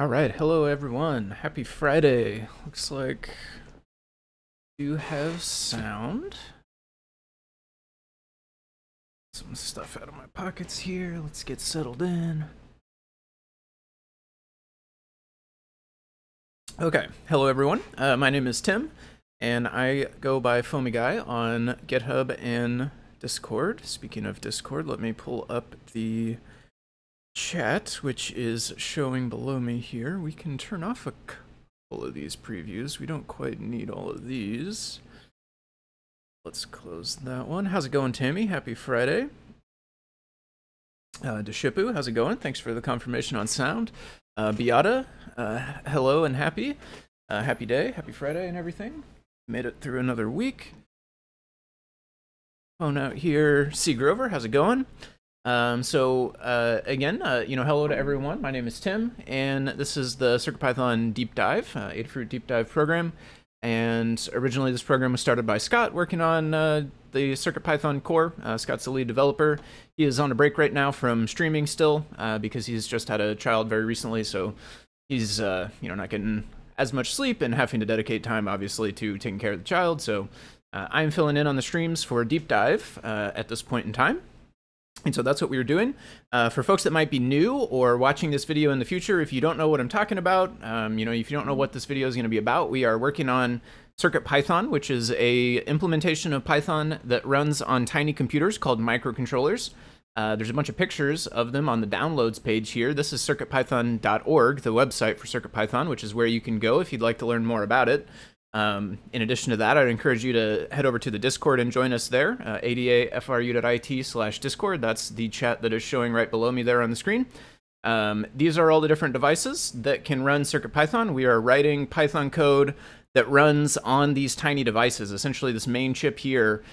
All right, hello everyone. Happy Friday. Looks like you have sound. Some stuff out of my pockets here. Let's get settled in. Okay, hello everyone. My name is Tim, and I go by Foamy Guy on GitHub and Discord. Speaking of Discord, let me pull up the chat, which is showing below me here. We can turn off a couple of these previews. We don't quite need all of these. Let's close that one. How's it going, Tammy? Happy Friday. Deshipu, how's it going? Thanks for the confirmation on sound. Beata, hello and happy. Happy day, happy Friday and everything. Made it through another week. Phone out here. C. Grover, how's it going? You know, hello to everyone. My name is Tim, and this is the CircuitPython Deep Dive, Adafruit Deep Dive program. And originally this program was started by Scott, working on the CircuitPython core. Scott's the lead developer. He is on a break right now from streaming still, because he's just had a child very recently, so he's, you know, not getting as much sleep and having to dedicate time, obviously, to taking care of the child. So I'm filling in on the streams for Deep Dive at this point in time. And so that's what we were doing. For folks that might be new or watching this video in the future, if you don't know what I'm talking about, you know, if you don't know what this video is going to be about, we are working on CircuitPython, which is a implementation of Python that runs on tiny computers called microcontrollers. There's a bunch of pictures of them on the downloads page here. This is circuitpython.org, the website for CircuitPython, which is where you can go if you'd like to learn more about it. In addition to that, I'd encourage you to head over to the Discord and join us there, adafru.it/discord. That's the chat that is showing right below me there on the screen. These are all the different devices that can run CircuitPython. We are writing Python code that runs on these tiny devices. Essentially, this main chip here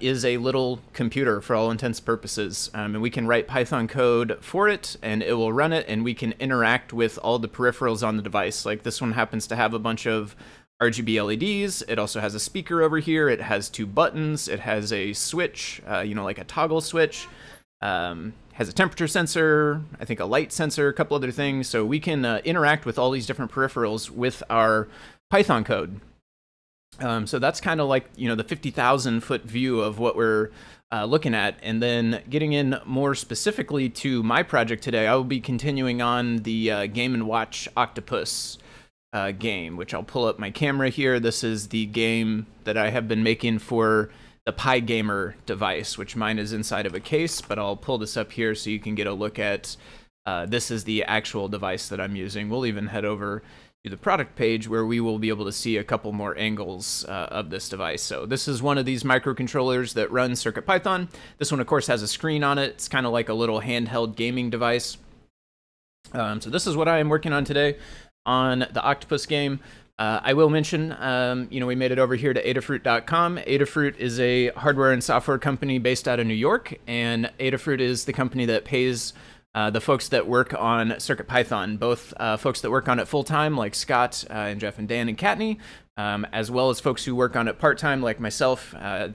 is a little computer for all intents and purposes, and we can write Python code for it, and it will run it, and we can interact with all the peripherals on the device. Like this one happens to have a bunch of RGB LEDs. It also has a speaker over here. It has two buttons. It has a switch, you know, like a toggle switch. Has a temperature sensor, I think a light sensor, a couple other things. So we can interact with all these different peripherals with our Python code. So that's kind of like, you know, the 50,000 foot view of what we're looking at. And then getting in more specifically to my project today, I will be continuing on the Game & Watch Octopus game, which I'll pull up my camera here. This is the game that I have been making for the PyGamer device, which mine is inside of a case, but I'll pull this up here so you can get a look at, this is the actual device that I'm using. We'll even head over to the product page where we will be able to see a couple more angles of this device. So this is one of these microcontrollers that runs CircuitPython. This one, of course, has a screen on it. It's kind of like a little handheld gaming device. So this is what I am working on today on the Octopus game. I will mention, you know, we made it over here to Adafruit.com. Adafruit is a hardware and software company based out of New York, and Adafruit is the company that pays the folks that work on CircuitPython, both folks that work on it full-time, like Scott and Jeff and Dan and Katni, as well as folks who work on it part-time, like myself,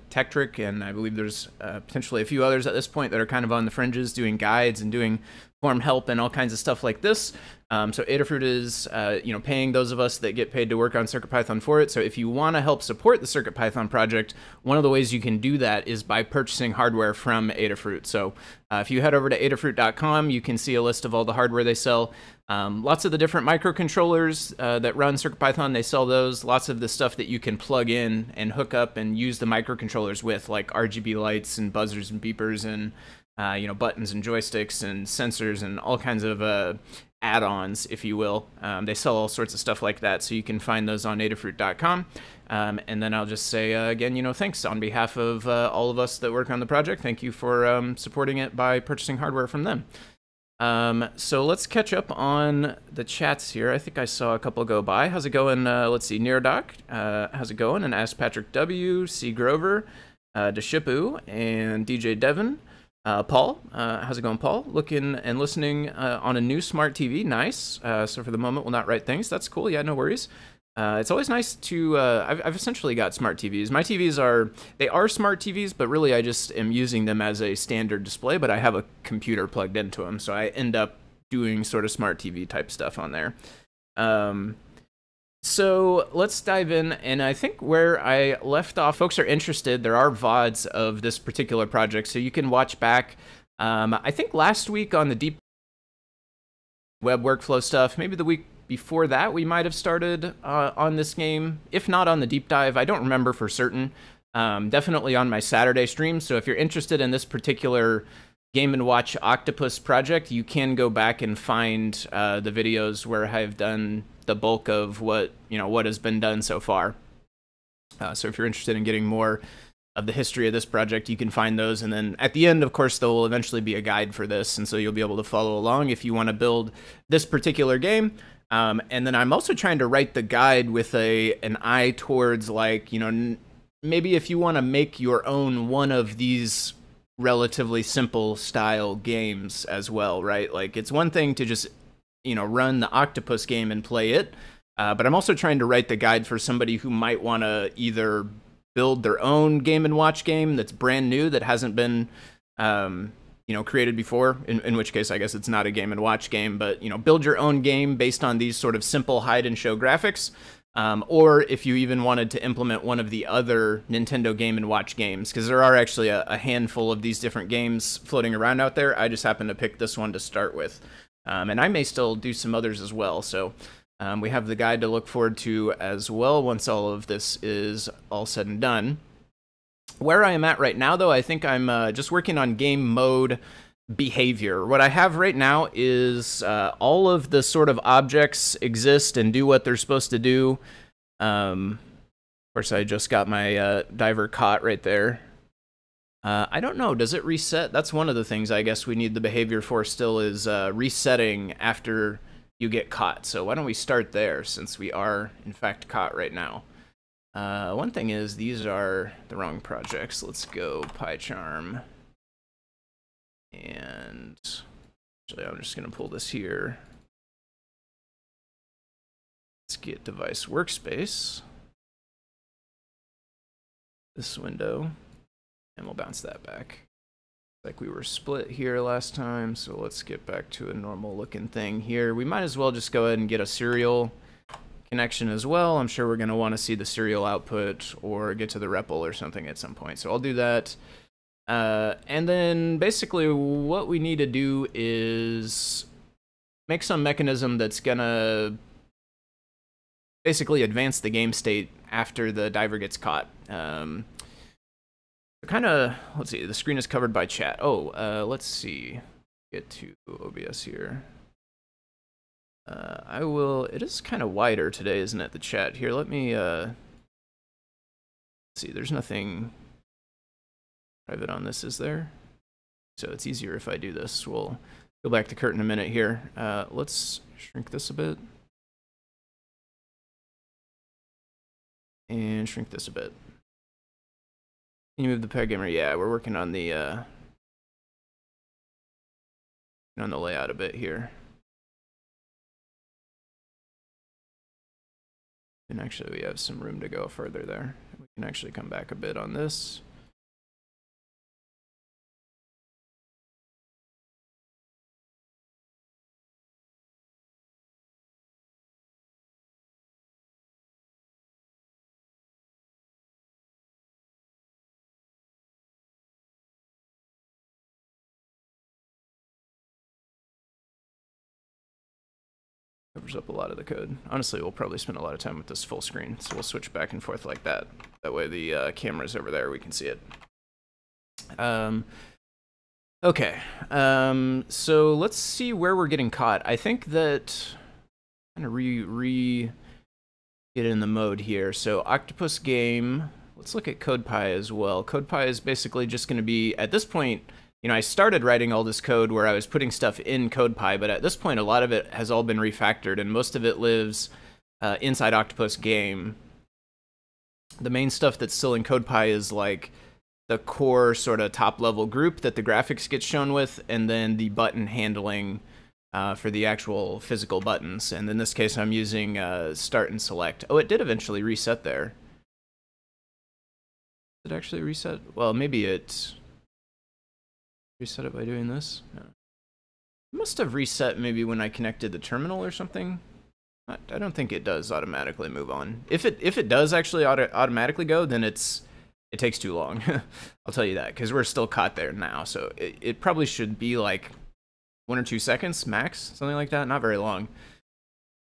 Tectric, and I believe there's potentially a few others at this point that are kind of on the fringes doing guides and doing form help and all kinds of stuff like this. So Adafruit is, you know, paying those of us that get paid to work on CircuitPython for it. So if you want to help support the CircuitPython project, one of the ways you can do that is by purchasing hardware from Adafruit. So if you head over to adafruit.com, you can see a list of all the hardware they sell. Lots of the different microcontrollers that run CircuitPython, they sell those. Lots of the stuff that you can plug in and hook up and use the microcontrollers with, like RGB lights and buzzers and beepers and, you know, buttons and joysticks and sensors and all kinds of add-ons, if you will. They sell all sorts of stuff like that, so you can find those on adafruit.com. And then I'll just say, again, you know, thanks on behalf of all of us that work on the project. Thank you for supporting it by purchasing hardware from them. So let's catch up on the chats here. I think I saw a couple go by. How's it going? Let's see, Neardoc, how's it going? And Ask Patrick W, C Grover, Deshipu, and DJ Devon. Paul, how's it going, Paul? Looking and listening on a new smart TV. Nice. So for the moment, we'll not write things. That's cool. Yeah, no worries. It's always nice to, I've essentially got smart TVs. My TVs are, they are smart TVs, but really I just am using them as a standard display, but I have a computer plugged into them. So I end up doing sort of smart TV type stuff on there. So let's dive in, and I think where I left off, folks are interested, there are VODs of this particular project, so you can watch back. I think last week on the deep web workflow stuff, maybe the week before that, we might have started on this game, if not on the deep dive. I don't remember for certain. Definitely on my Saturday stream, so if you're interested in this particular Game & Watch Octopus project, you can go back and find the videos where I've done the bulk of what, you know, what has been done so far. So if you're interested in getting more of the history of this project, you can find those. And then at the end, of course, there will eventually be a guide for this, and so you'll be able to follow along if you want to build this particular game. And then I'm also trying to write the guide with an eye towards, like, you know, maybe if you want to make your own one of these relatively simple style games as well, right? Like, it's one thing to just, you know, run the Octopus game and play it, but I'm also trying to write the guide for somebody who might want to either build their own Game & Watch game that's brand new, that hasn't been, you know, created before, in which case I guess it's not a Game & Watch game, but, you know, build your own game based on these sort of simple hide-and-show graphics. Or if you even wanted to implement one of the other Nintendo Game & Watch games, because there are actually a handful of these different games floating around out there. I just happened to pick this one to start with. And I may still do some others as well. So we have the guide to look forward to as well once all of this is all said and done. Where I am at right now, though, I think I'm just working on game mode behavior. What I have right now is all of the sort of objects exist and do what they're supposed to do. Of course, I just got my diver caught right there. I don't know, does it reset? That's one of the things I guess we need the behavior for still, is resetting after you get caught. So why don't we start there, since we are in fact caught right now. One thing is, these are the wrong projects. Let's go PyCharm. And actually, I'm just going to pull this here. Let's get device workspace. This window. And we'll bounce that back. Like, we were split here last time, so let's get back to a normal looking thing here. We might as well just go ahead and get a serial connection as well. I'm sure we're going to want to see the serial output or get to the REPL or something at some point. So I'll do that. And then basically what we need to do is make some mechanism that's going to basically advance the game state after the diver gets caught. Kind of, let's see, the screen is covered by chat. Oh, let's see, get to OBS here. I will, it is kind of wider today, isn't it, the chat here? Let me, see, there's nothing private on this, is there? So it's easier if I do this. We'll go back to Kurt in a minute here. Let's shrink this a bit. And shrink this a bit. Can you move the PyGamer? Yeah, we're working on the layout a bit here. And actually, we have some room to go further there. We can actually come back a bit on this. Covers up a lot of the code. Honestly, we'll probably spend a lot of time with this full screen, so we'll switch back and forth like that. That way the camera's over there, we can see it. Okay, so let's see where we're getting caught. I think that I'm gonna get in the mode here. So Octopus game, let's look at CodePy as well. CodePy is basically just gonna be, at this point, you know, I started writing all this code where I was putting stuff in CodePy, but at this point, a lot of it has all been refactored, and most of it lives inside Octopus game. The main stuff that's still in CodePy is like the core sort of top-level group that the graphics gets shown with, and then the button handling for the actual physical buttons. And in this case, I'm using start and select. Oh, it did eventually reset there. Did it actually reset? Well, maybe it... Reset it by doing this? No. Must have reset maybe when I connected the terminal or something. I don't think it does automatically move on. If it does actually automatically go, then it takes too long. I'll tell you that, because we're still caught there now. So it probably should be like 1 or 2 seconds max, something like that. Not very long.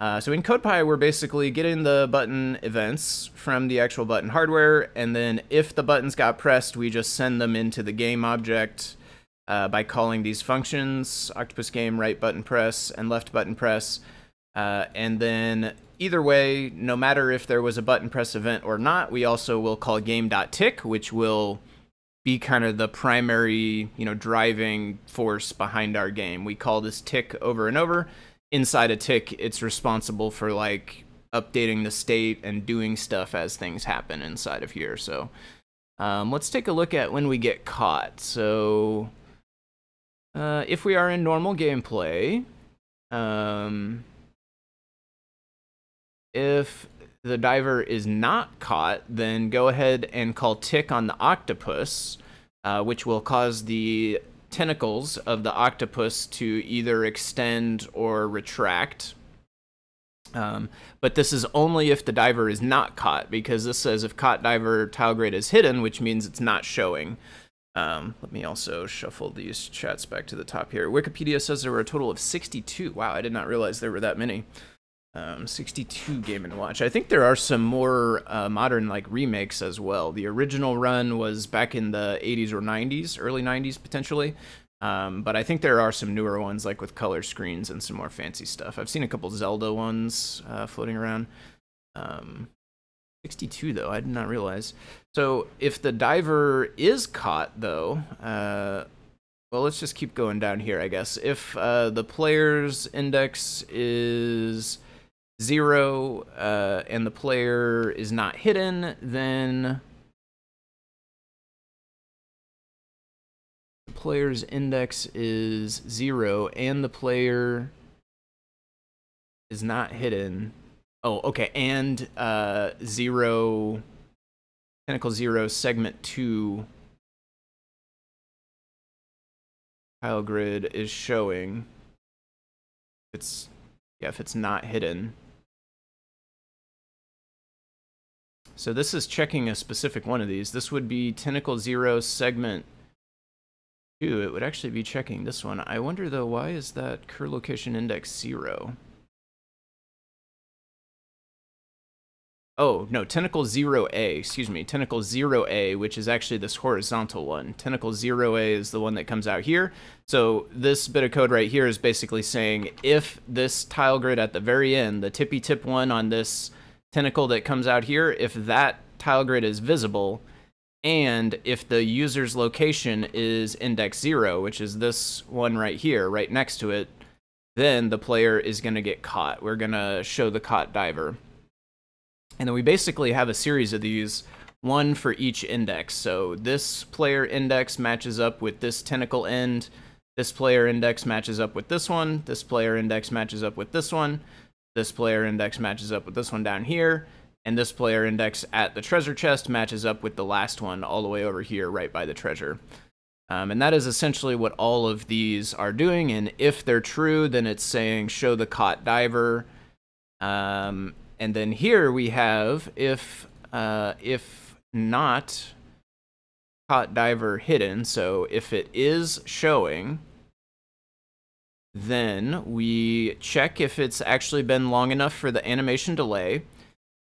So in CodePy, we're basically getting the button events from the actual button hardware, and then if the buttons got pressed, we just send them into the game object by calling these functions, Octopus game right button press and left button press. And then either way, no matter if there was a button press event or not, we also will call game.tick, which will be kind of the primary, you know, driving force behind our game. We call this tick over and over. Inside a tick, it's responsible for like updating the state and doing stuff as things happen inside of here. So let's take a look at when we get caught. So if we are in normal gameplay, if the diver is not caught, then go ahead and call tick on the octopus, which will cause the tentacles of the octopus to either extend or retract. But this is only if the diver is not caught, because this says if caught diver tile grade is hidden, which means it's not showing. Let me also shuffle these chats back to the top here. Wikipedia says there were a total of 62. Wow, I did not realize there were that many. 62 Game & Watch. I think there are some more modern like remakes as well. The original run was back in the 80s or 90s, early 90s potentially. But I think there are some newer ones like with color screens and some more fancy stuff. I've seen a couple Zelda ones floating around. 62 though, I did not realize. So if the diver is caught though, well, let's just keep going down here, I guess. If the player's index is 0 and the player is not hidden, then the player's index is 0 and the player is not hidden. Oh, okay, and tentacle 0, segment 2 tile grid is showing. It's, yeah, if it's not hidden. So this is checking a specific one of these. This would be tentacle 0, segment 2. It would actually be checking this one. I wonder though, why is that cur location index 0? Oh, no, tentacle 0A, excuse me, tentacle 0A, which is actually this horizontal one. Tentacle 0A is the one that comes out here. So this bit of code right here is basically saying if this tile grid at the very end, the tippy tip one on this tentacle that comes out here, if that tile grid is visible, and if the user's location is index 0, which is this one right here, right next to it, then the player is going to get caught. We're going to show the caught diver. And then we basically have a series of these, one for each index. So this player index matches up with this tentacle end. This player index matches up with this one. This player index matches up with this one. This player index matches up with this one down here. And this player index at the treasure chest matches up with the last one all the way over here right by the treasure. And that is essentially what all of these are doing. And if they're true, then it's saying show the caught diver. And then here we have if not caught diver hidden. So if it is showing, then we check if it's actually been long enough for the animation delay.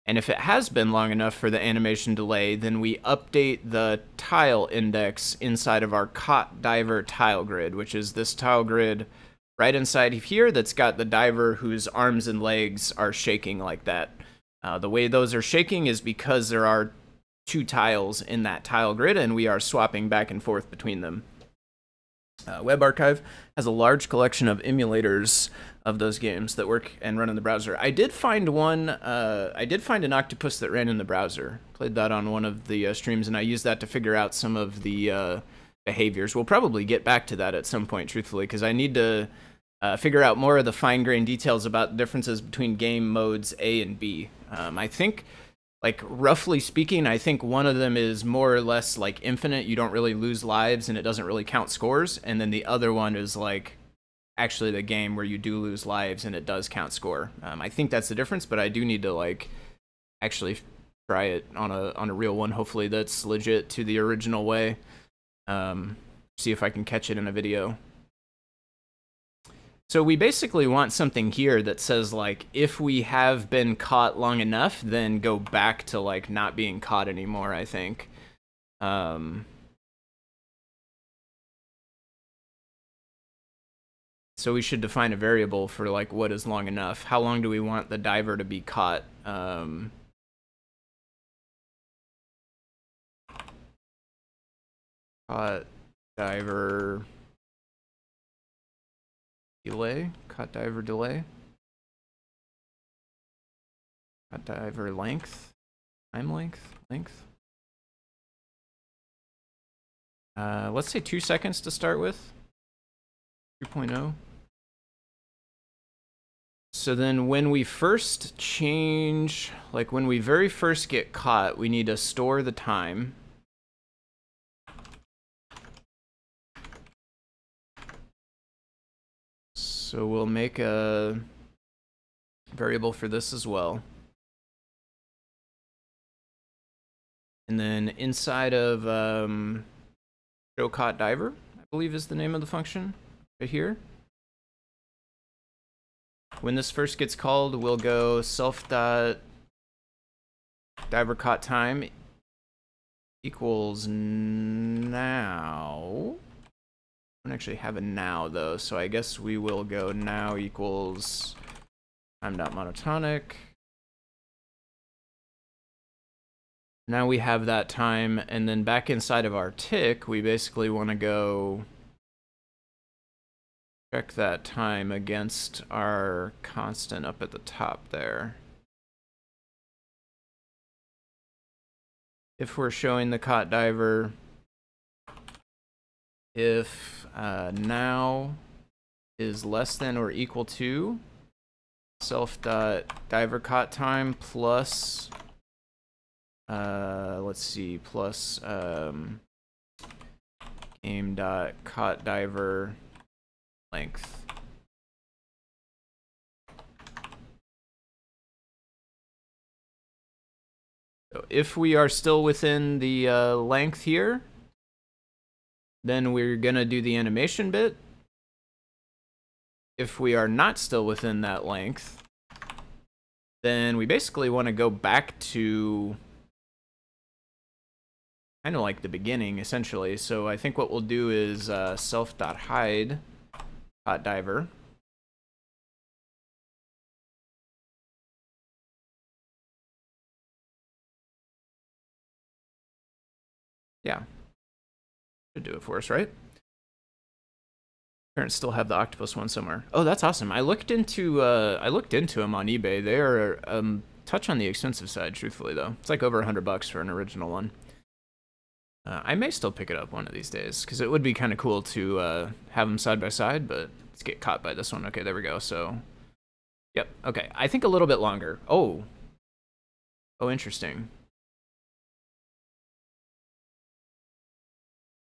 And if it has been long enough for the animation delay, then we update the tile index inside of our caught diver tile grid, which is this tile grid right inside of here that's got the diver whose arms and legs are shaking like that. The way those are shaking is because there are 2 tiles in that tile grid and we are swapping back and forth between them. Web Archive has a large collection of emulators of those games that work and run in the browser. I did find one, I did find an octopus that ran in the browser. Played that on one of the streams and I used that to figure out some of the behaviors. We'll probably get back to that at some point, truthfully, because I need to figure out more of the fine-grained details about the differences between game modes A and B. I think, like, roughly speaking, I think one of them is more or less, like, infinite. You don't really lose lives, and it doesn't really count scores. And then the other one is, like, actually the game where you do lose lives and it does count score. I think that's the difference, but I do need to like actually try it on a real one. Hopefully that's legit to the original way. See if I can catch it in a video. So we basically want something here that says like, if we have been caught long enough, then go back to like not being caught anymore, I think. So we should define a variable for like what is long enough. How long do we want the diver to be caught? Caught diver delay, caught diver delay, caught diver length, time length, length. Let's say 2 seconds to start with. 2.0. So then when we first change, like when we very first get caught, we need to store the time. So we'll make a variable for this as well. And then inside of show caught diver, I believe is the name of the function. Right here. When this first gets called, we'll go self.diverCaughtTime equals now. I don't actually have a now though, so I guess we will go now equals time.monotonic. Now we have that time, and then back inside of our tick, we basically want to go check that time against our constant up at the top there. If we're showing the caught diver, if now is less than or equal to self.diver caught time plus, let's see, plus game.caught diver length. So if we are still within the length here, then we're gonna do the animation bit. If we are not still within that length, then we basically want to go back to kind of like the beginning essentially. So I think what we'll do is self.hide caught diver. Yeah. Should do it for us, right? Parents still have the octopus one somewhere. Oh, that's awesome. I looked into them on eBay. They are touch on the expensive side, truthfully though. It's like over $100 for an original one. I may still pick it up one of these days, because it would be kind of cool to have them side by side, but let's get caught by this one. Okay, there we go. So, yep. Okay, I think a little bit longer. Oh, interesting.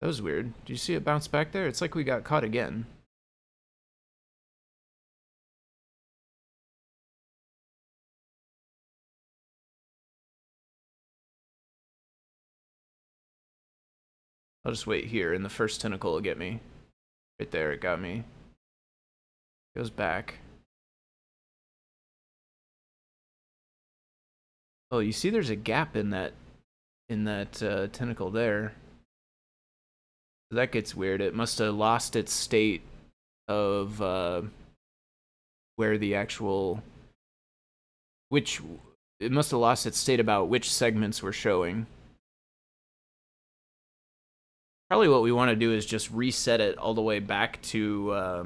That was weird. Do you see it bounce back there? It's like we got caught again. I'll just wait here, and the first tentacle will get me. Right there, it got me. Goes back. Oh, you see there's a gap in that tentacle there. So that gets weird. It must have lost its state of where the actual... It must have lost its state about which segments we're showing. Probably what we want to do is just reset it all the way back to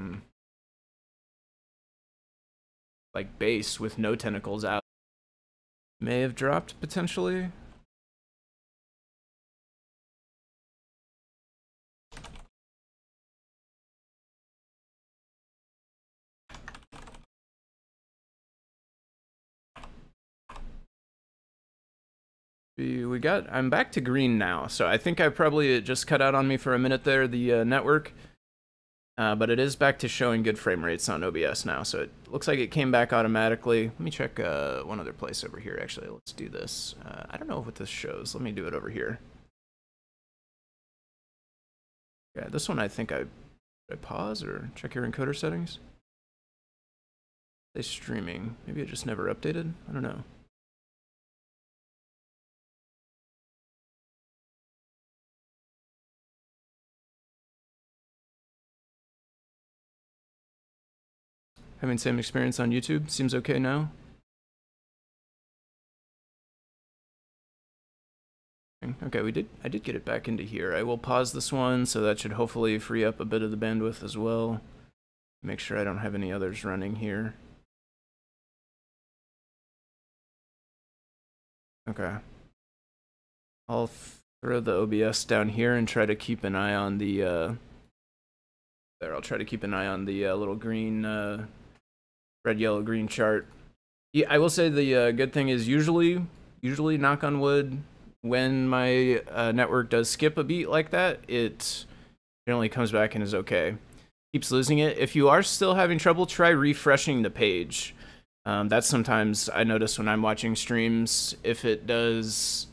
like base with no tentacles out. May have dropped potentially. We got, I'm back to green now, so I think I probably just cut out on me for a minute there, the network. But it is back to showing good frame rates on OBS now, so it looks like it came back automatically. Let me check one other place over here, actually. Let's do this. I don't know what this shows. Let me do it over here. Yeah, this one I think I pause or check your encoder settings. Say streaming. Maybe it just never updated. I don't know. Having same experience on YouTube seems okay now. Okay, we did. I did get it back into here. I will pause this one, so that should hopefully free up a bit of the bandwidth as well. Make sure I don't have any others running here. Okay. I'll throw the OBS down here and try to keep an eye on the. There, I'll try to keep an eye on the little green, red, yellow, green chart. Yeah, I will say the good thing is usually, knock on wood, when my network does skip a beat like that, it generally comes back and is okay. Keeps losing it. If you are still having trouble, try refreshing the page. That's sometimes I notice when I'm watching streams, if it does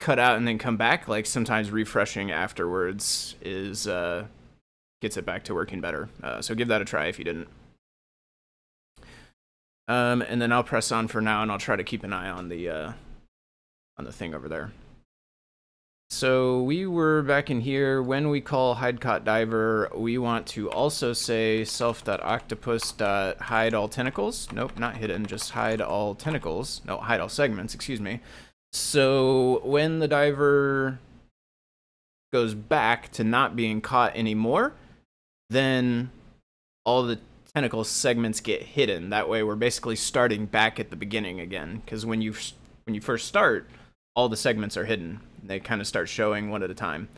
cut out and then come back, like sometimes refreshing afterwards is gets it back to working better. So give that a try if you didn't. And then I'll press on for now, and I'll try to keep an eye on the thing over there. So we were back in here. When we call hideCaughtDiver, we want to also say self.octopus.hideAllTentacles. Nope, not hidden, just hideAllTentacles. No, hideAllSegments, excuse me. So when the diver goes back to not being caught anymore, then all the tentacle segments get hidden. That way we're basically starting back at the beginning again, because when you first start, all the segments are hidden. They kind of start showing one at a time.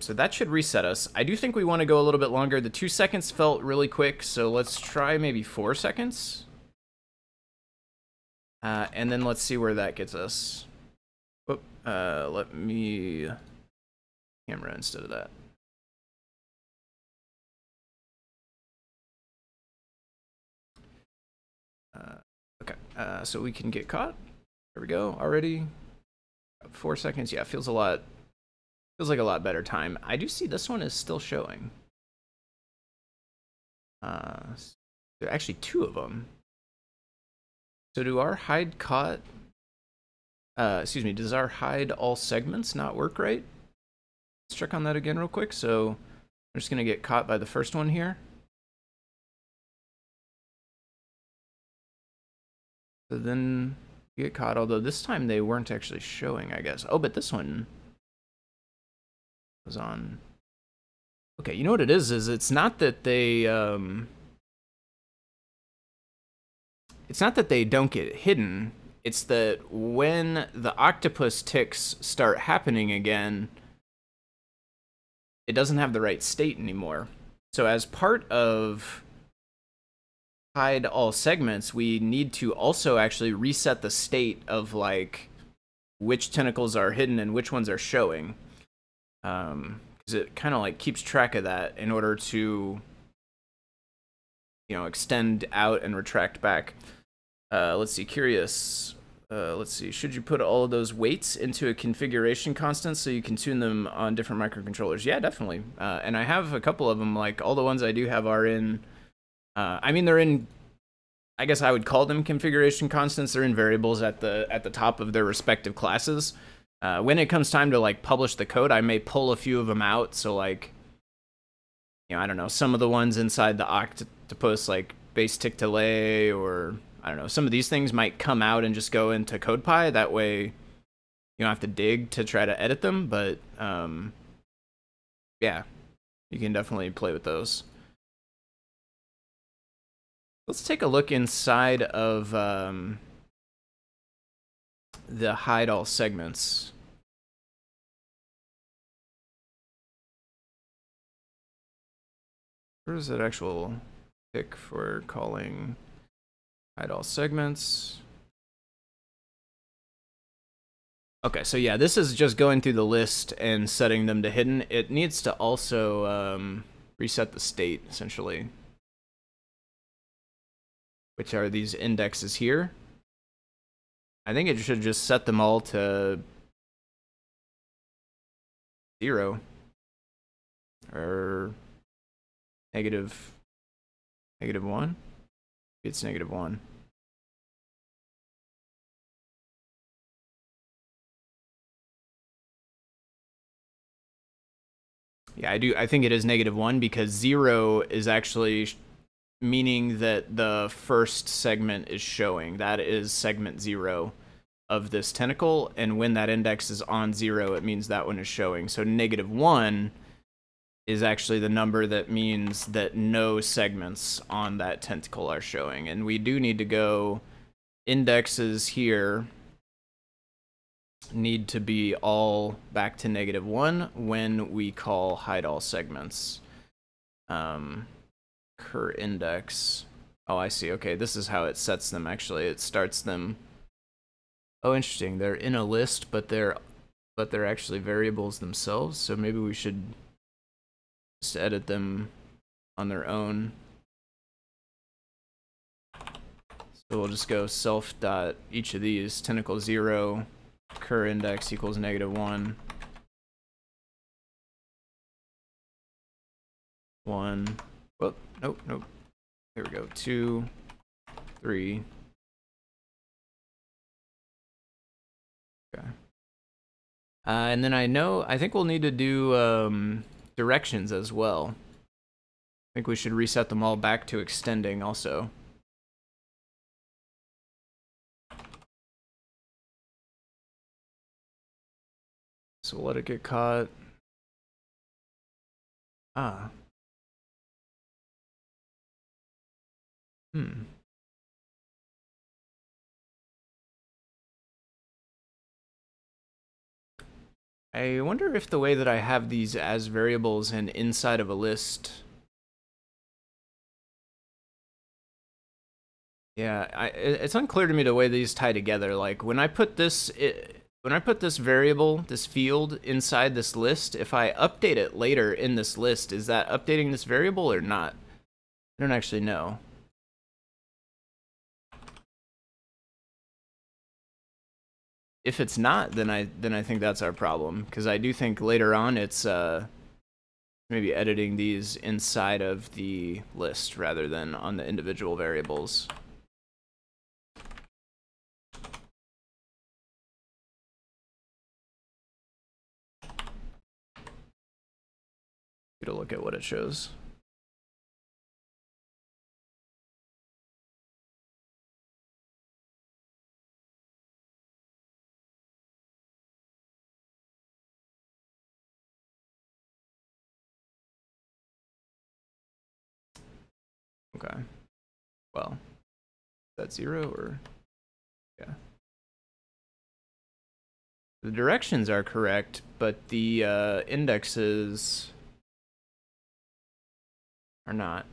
So that should reset us. I do think we want to go a little bit longer. The 2 seconds felt really quick, so let's try maybe 4 seconds. And then let's see where that gets us. Whoop, let me camera instead of that. Okay, so we can get caught. There we go, already. 4 seconds, yeah, feels like a lot better time. I do see this one is still showing. There are actually 2 of them. So do our hide caught, excuse me, does our hide all segments not work right? Let's check on that again real quick. So I'm just gonna get caught by the first one here. So then get caught, although this time they weren't actually showing, I guess. Oh, but this one was on. Okay, you know what it is it's not that they it's not that they don't get hidden, it's that when the octopus ticks start happening again, it doesn't have the right state anymore. So as part of hide all segments, we need to also actually reset the state of like which tentacles are hidden and which ones are showing, because it kind of like keeps track of that in order to, you know, extend out and retract back. Let's see, curious. Let's see, should you put all of those weights into a configuration constant so you can tune them on different microcontrollers? Yeah, definitely. And I have a couple of them. Like all the ones I do have are in. I mean, they're in, I guess I would call them configuration constants. They're in variables at the top of their respective classes. When it comes time to like publish the code, I may pull a few of them out. So like, you know, I don't know, some of the ones inside the octopus, like base tick delay, or I don't know, some of these things might come out and just go into CodePy. That way you don't have to dig to try to edit them. But yeah, you can definitely play with those. Let's take a look inside of the hide all segments. Where is that actual pick for calling hide all segments? Okay, so yeah, this is just going through the list and setting them to hidden. It needs to also reset the state, essentially, which are these indexes here. I think it should just set them all to 0 or -1. It's -1. Yeah, I think it is -1 because 0 is actually meaning that the first segment is showing. That is segment 0 of this tentacle, and when that index is on 0, it means that one is showing. So -1 is actually the number that means that no segments on that tentacle are showing. And we do need to go indexes here need to be all back to -1 when we call hide all segments. Cur index. Oh, I see. Okay, this is how it sets them actually. It starts them. Oh, interesting. They're in a list, but they're actually variables themselves. So maybe we should just edit them on their own. So we'll just go self dot each of these tentacle 0 cur index equals -1. 1. Well, nope, nope. Here we go. 2, 3. Okay. And then I think we'll need to do directions as well. I think we should reset them all back to extending also. So let it get caught. Ah. I wonder if the way that I have these as variables and inside of a list. Yeah, it's unclear to me the way these tie together. Like when I put this, when I put this variable, this field inside this list, if I update it later in this list, is that updating this variable or not? I don't actually know. If it's not, then I think that's our problem, because I do think later on it's maybe editing these inside of the list rather than on the individual variables. Get a look at what it shows. Okay. Well, that's 0 or yeah. The directions are correct, but the indexes are not.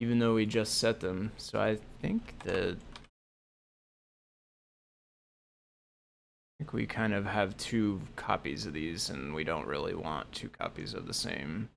Even though we just set them, so I think that. I think we kind of have two copies of these, and we don't really want two copies of the same.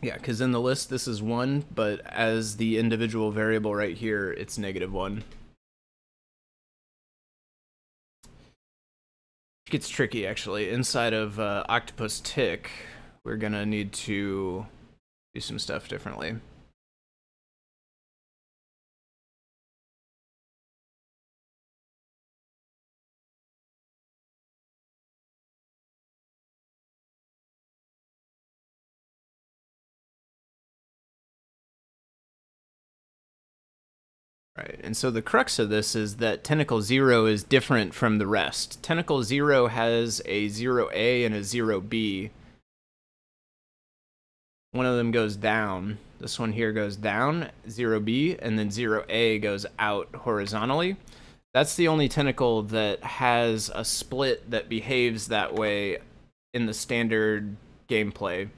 Yeah, because in the list this is 1, but as the individual variable right here, it's -1. It gets tricky, actually. Inside of Octopus Tick, we're going to need to do some stuff differently. Right, and so the crux of this is that Tentacle 0 is different from the rest. Tentacle 0 has a 0A and a 0B. One of them goes down. This one here goes down, 0B, and then 0A goes out horizontally. That's the only tentacle that has a split that behaves that way in the standard gameplay.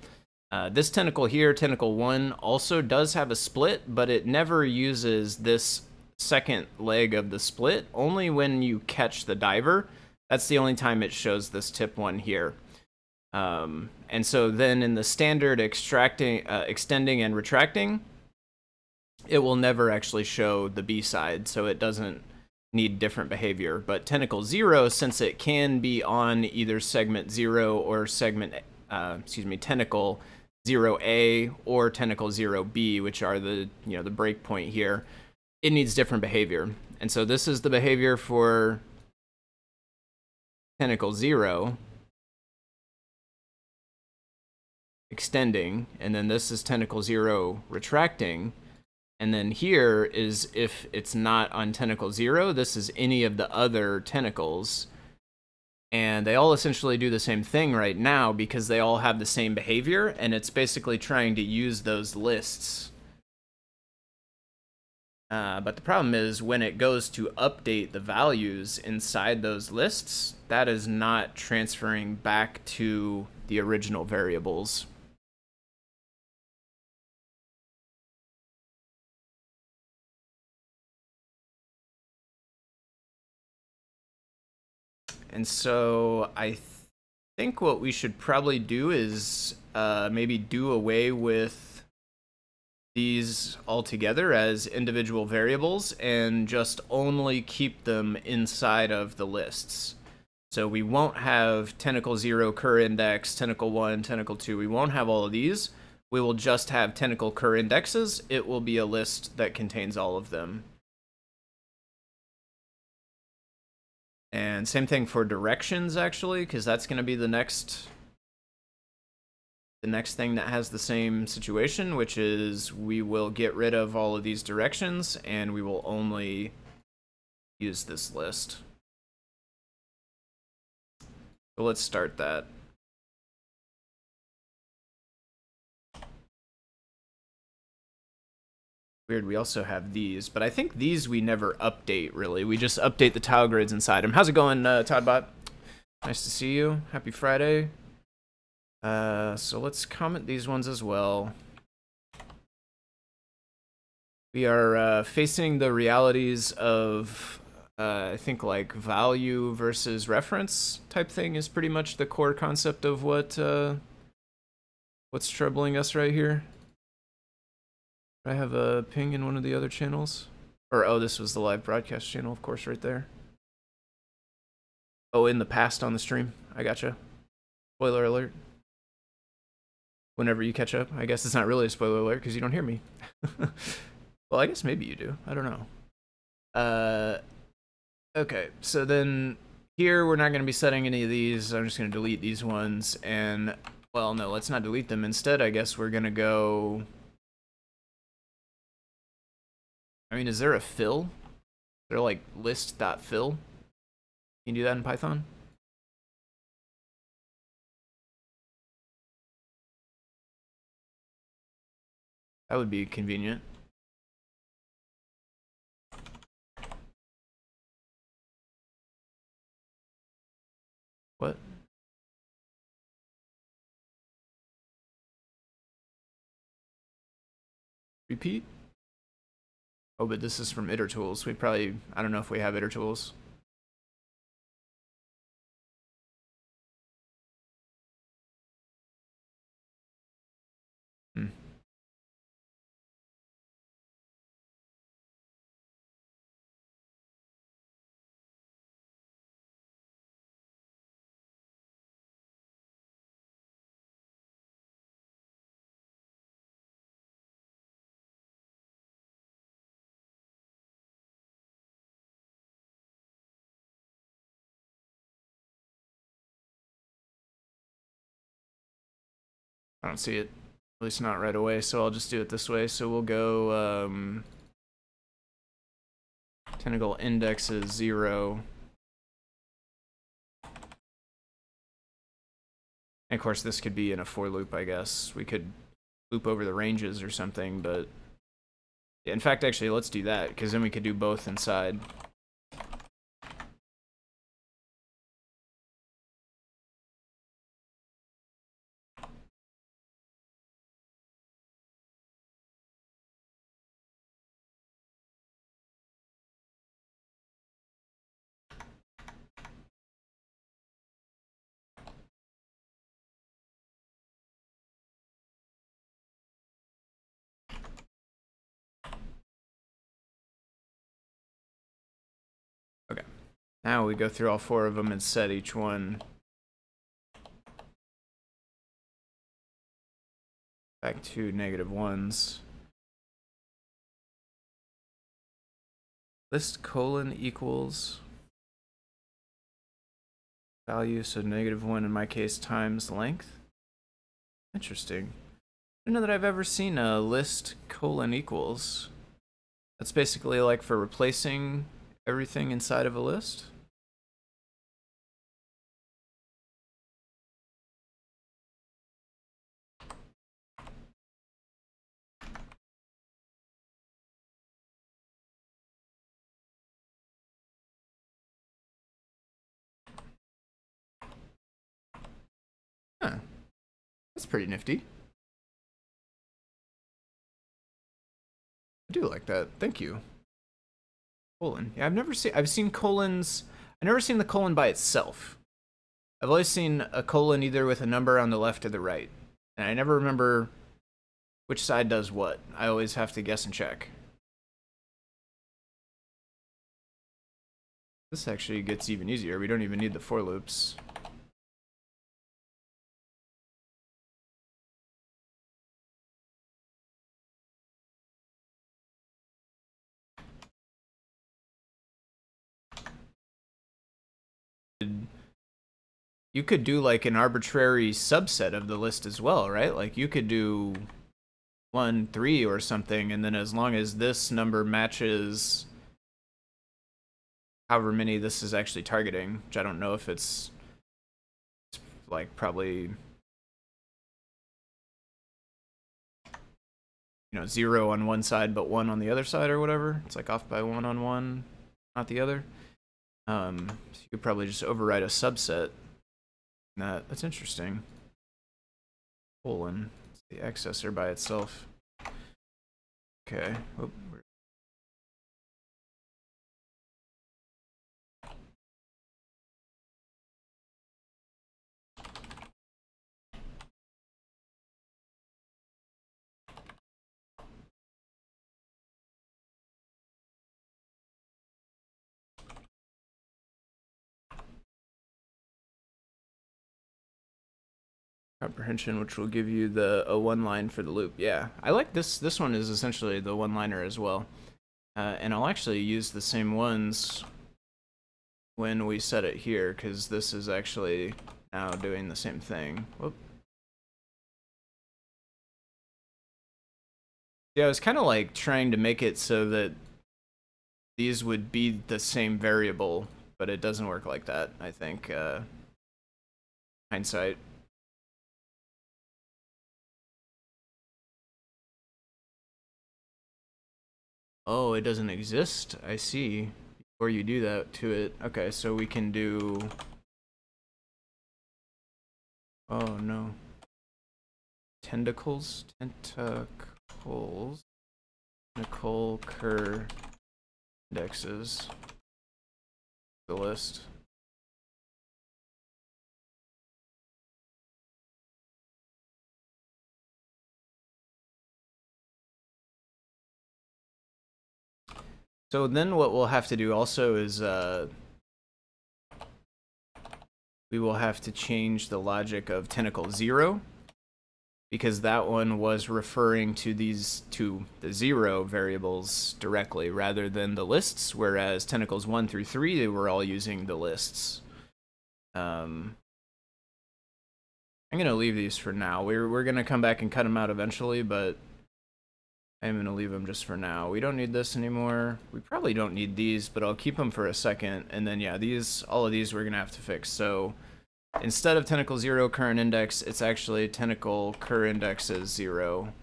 This tentacle here, Tentacle 1, also does have a split, but it never uses this second leg of the split, only when you catch the diver. That's the only time it shows this tip 1 here. And so then in the standard extending and retracting, it will never actually show the B side, so it doesn't need different behavior. But Tentacle 0, since it can be on either segment 0 or segment, Tentacle 0A or Tentacle 0B, which are the, you know, the breakpoint here, it needs different behavior. And so this is the behavior for Tentacle 0. Extending, and then this is Tentacle 0 retracting, and then here is if it's not on Tentacle 0, this is any of the other tentacles, and they all essentially do the same thing right now because they all have the same behavior, and it's basically trying to use those lists. But the problem is when it goes to update the values inside those lists, that is not transferring back to the original variables. And so I think what we should probably do is maybe do away with these altogether as individual variables and just only keep them inside of the lists. So we won't have Tentacle 0 cur index, Tentacle 1, Tentacle 2. We won't have all of these. We will just have Tentacle cur indexes. It will be a list that contains all of them. And same thing for directions, actually, because that's going to be the next thing that has the same situation, which is we will get rid of all of these directions, and we will only use this list. So let's start that. Weird, we also have these, but I think these we never update, really. We just update the tile grids inside them. How's it going, Toddbot? Nice to see you. Happy Friday. So let's comment these ones as well. We are facing the realities of, I think, like, value versus reference type thing is pretty much the core concept of what's troubling us right here. I have a ping in one of the other channels. Or, oh, this was the live broadcast channel, of course, right there. Oh, in the past on the stream. I gotcha. Spoiler alert. Whenever you catch up, I guess it's not really a spoiler alert because you don't hear me. Well, I guess maybe you do. I don't know. Okay, so then here we're not going to be setting any of these. I'm just going to delete these ones. And, well, no, let's not delete them. Instead, I guess we're going to go... I mean, is there a fill? Is there like list.fill? Can you do that in Python? That would be convenient. What? Repeat? Oh, but this is from ItterTools. We probably, I don't know if we have ItterTools. I don't see it, at least not right away, so I'll just do it this way. So we'll go Tentacle index is 0. And of course, this could be in a for loop, I guess. We could loop over the ranges or something, but... In fact, actually, let's do that, because then we could do both inside. Now we go through all four of them and set each one back to -1s. List : equals value, so -1 in my case times length. Interesting. I don't know that I've ever seen a list :equals. That's basically like for replacing everything inside of a list. Huh. That's pretty nifty. I do like that. Thank you. Colon. Yeah, I've seen colons. I've never seen the colon by itself. I've always seen a colon either with a number on the left or the right. And I never remember which side does what. I always have to guess and check. This actually gets even easier. We don't even need the for loops. You could do like an arbitrary subset of the list as well, right? Like you could do 1, 3 or something, and then as long as this number matches however many this is actually targeting, which I don't know if it's like probably, you know, 0 on one side but 1 on the other side or whatever. It's like off by 1 on one, not the other. So you could probably just override a subset. That's interesting. Colon. It's the accessor by itself. Okay. Oop. Comprehension, which will give you a one line for the loop. Yeah, I like this. This one is essentially the one liner as well. And I'll actually use the same ones when we set it here, because this is actually now doing the same thing. Whoop. Yeah, I was kind of like trying to make it so that these would be the same variable, but it doesn't work like that, I think. Hindsight. Oh, it doesn't exist. I see. Before you do that to it. Okay, so we can do... Oh, no. Tentacles? Tentacles. Tentacle cur indexes. The list. So then what we'll have to do also is we will have to change the logic of tentacle 0, because that one was referring to these the 0 variables directly rather than the lists, whereas tentacles 1 through 3, they were all using the lists. I'm gonna leave these for now. We're gonna come back and cut them out eventually, but I'm gonna leave them just for now. We don't need this anymore. We probably don't need these, but I'll keep them for a second. And then yeah, these, all of these we're gonna have to fix. So instead of tentacle 0 current index, it's actually tentacle cur index is 0.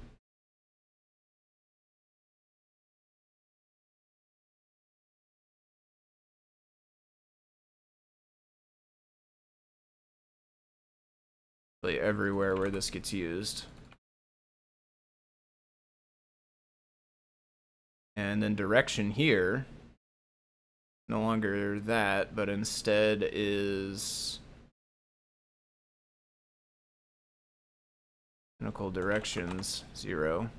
Like everywhere where this gets used. And then direction here, no longer that, but instead is tentacle directions 0.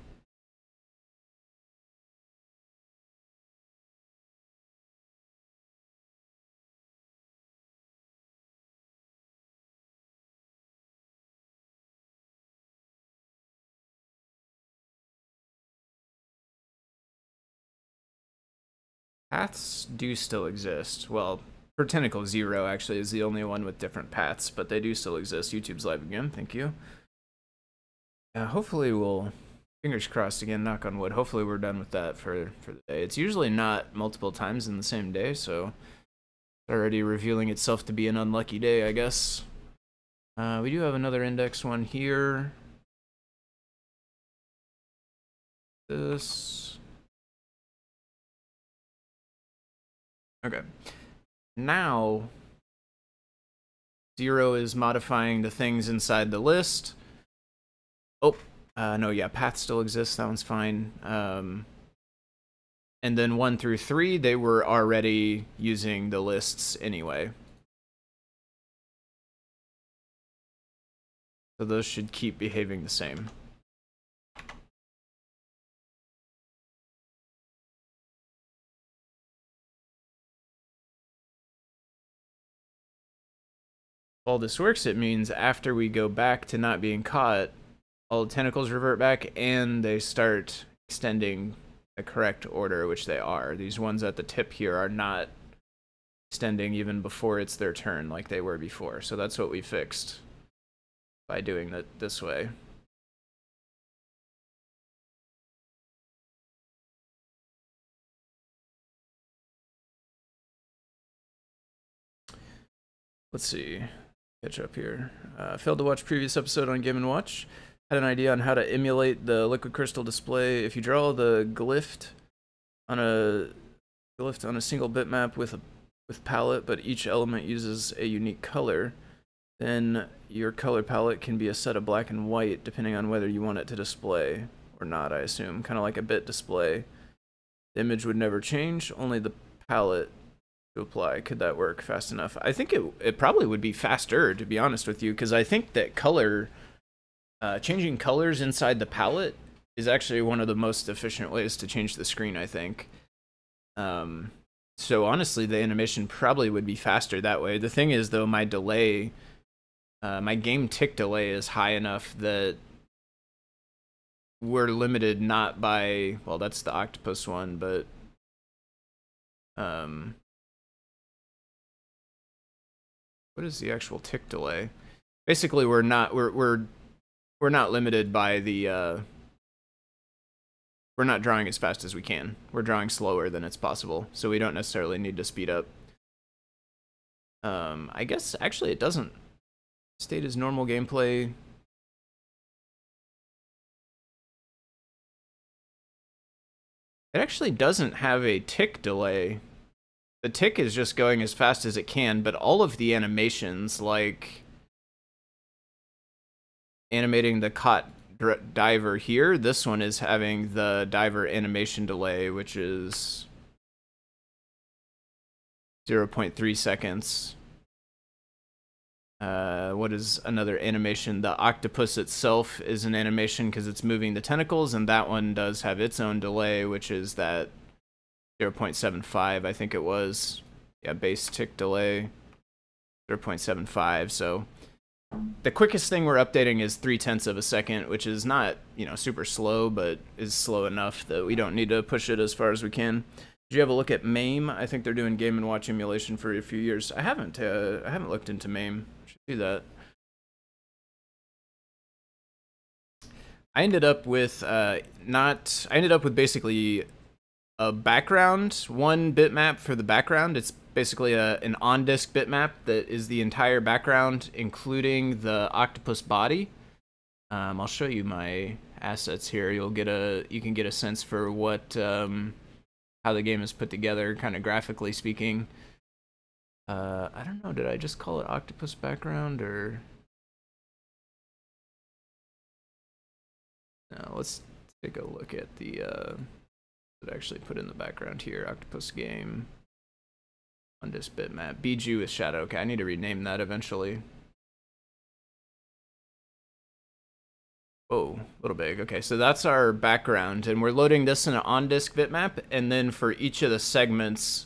Paths do still exist. Well, for tentacle 0 actually is the only one with different paths, but they do still exist. YouTube's live again, thank you. Hopefully we'll, fingers crossed again, knock on wood, hopefully we're done with that for the day. It's usually not multiple times in the same day, so it's already revealing itself to be an unlucky day, I guess. We do have another index one here. This. Okay, now 0 is modifying the things inside the list. Oh, no, yeah, path still exists, that one's fine. And then 1 through 3, they were already using the lists anyway. So those should keep behaving the same. All this works, it means after we go back to not being caught, all tentacles revert back and they start extending the correct order, which they are. These ones at the tip here are not extending even before it's their turn like they were before. So that's what we fixed by doing that this way. Let's see. Catch up here. Failed to watch previous episode on Game & Watch. Had an idea on how to emulate the liquid crystal display. If you draw the glyph on a single bitmap with palette, but each element uses a unique color, then your color palette can be a set of black and white depending on whether you want it to display or not, I assume. Kind of like a bit display. The image would never change, only the palette to apply. Could that work fast enough? I think it probably would be faster, to be honest with you, because I think that color, changing colors inside the palette is actually one of the most efficient ways to change the screen, I think. So honestly, the animation probably would be faster that way. The thing is, though, my delay, my game tick delay is high enough that we're limited not by, well, that's the octopus one, but what is the actual tick delay? Basically, we're not limited by the we're not drawing as fast as we can. We're drawing slower than it's possible, so we don't necessarily need to speed up. I guess actually it doesn't state as normal gameplay. It actually doesn't have a tick delay. The tick is just going as fast as it can, but all of the animations, like animating the caught diver here, this one is having the diver animation delay, which is 0.3 seconds. What is another animation? The octopus itself is an animation because it's moving the tentacles, and that one does have its own delay, which is that 0.75, I think it was. Yeah, base tick delay, 0.75. So the quickest thing we're updating is 0.3 of a second, which is not, you know, super slow, but is slow enough that we don't need to push it as far as we can. Did you have a look at MAME? I think they're doing Game & Watch emulation for a few years. I haven't looked into MAME. I should do that. I ended up with basically a background, one bitmap for the background. It's basically an on-disk bitmap that is the entire background, including the octopus body. I'll show you my assets here. You'll get a, you can get a sense for what how the game is put together, kind of graphically speaking. I don't know. Did I just call it octopus background or? Now let's take a look at the that actually put in the background here. Octopus game on this bitmap. BG with shadow. Okay, I need to rename that eventually. Oh, a little big. Okay, so that's our background, and we're loading this in an on-disk bitmap, and then for each of the segments,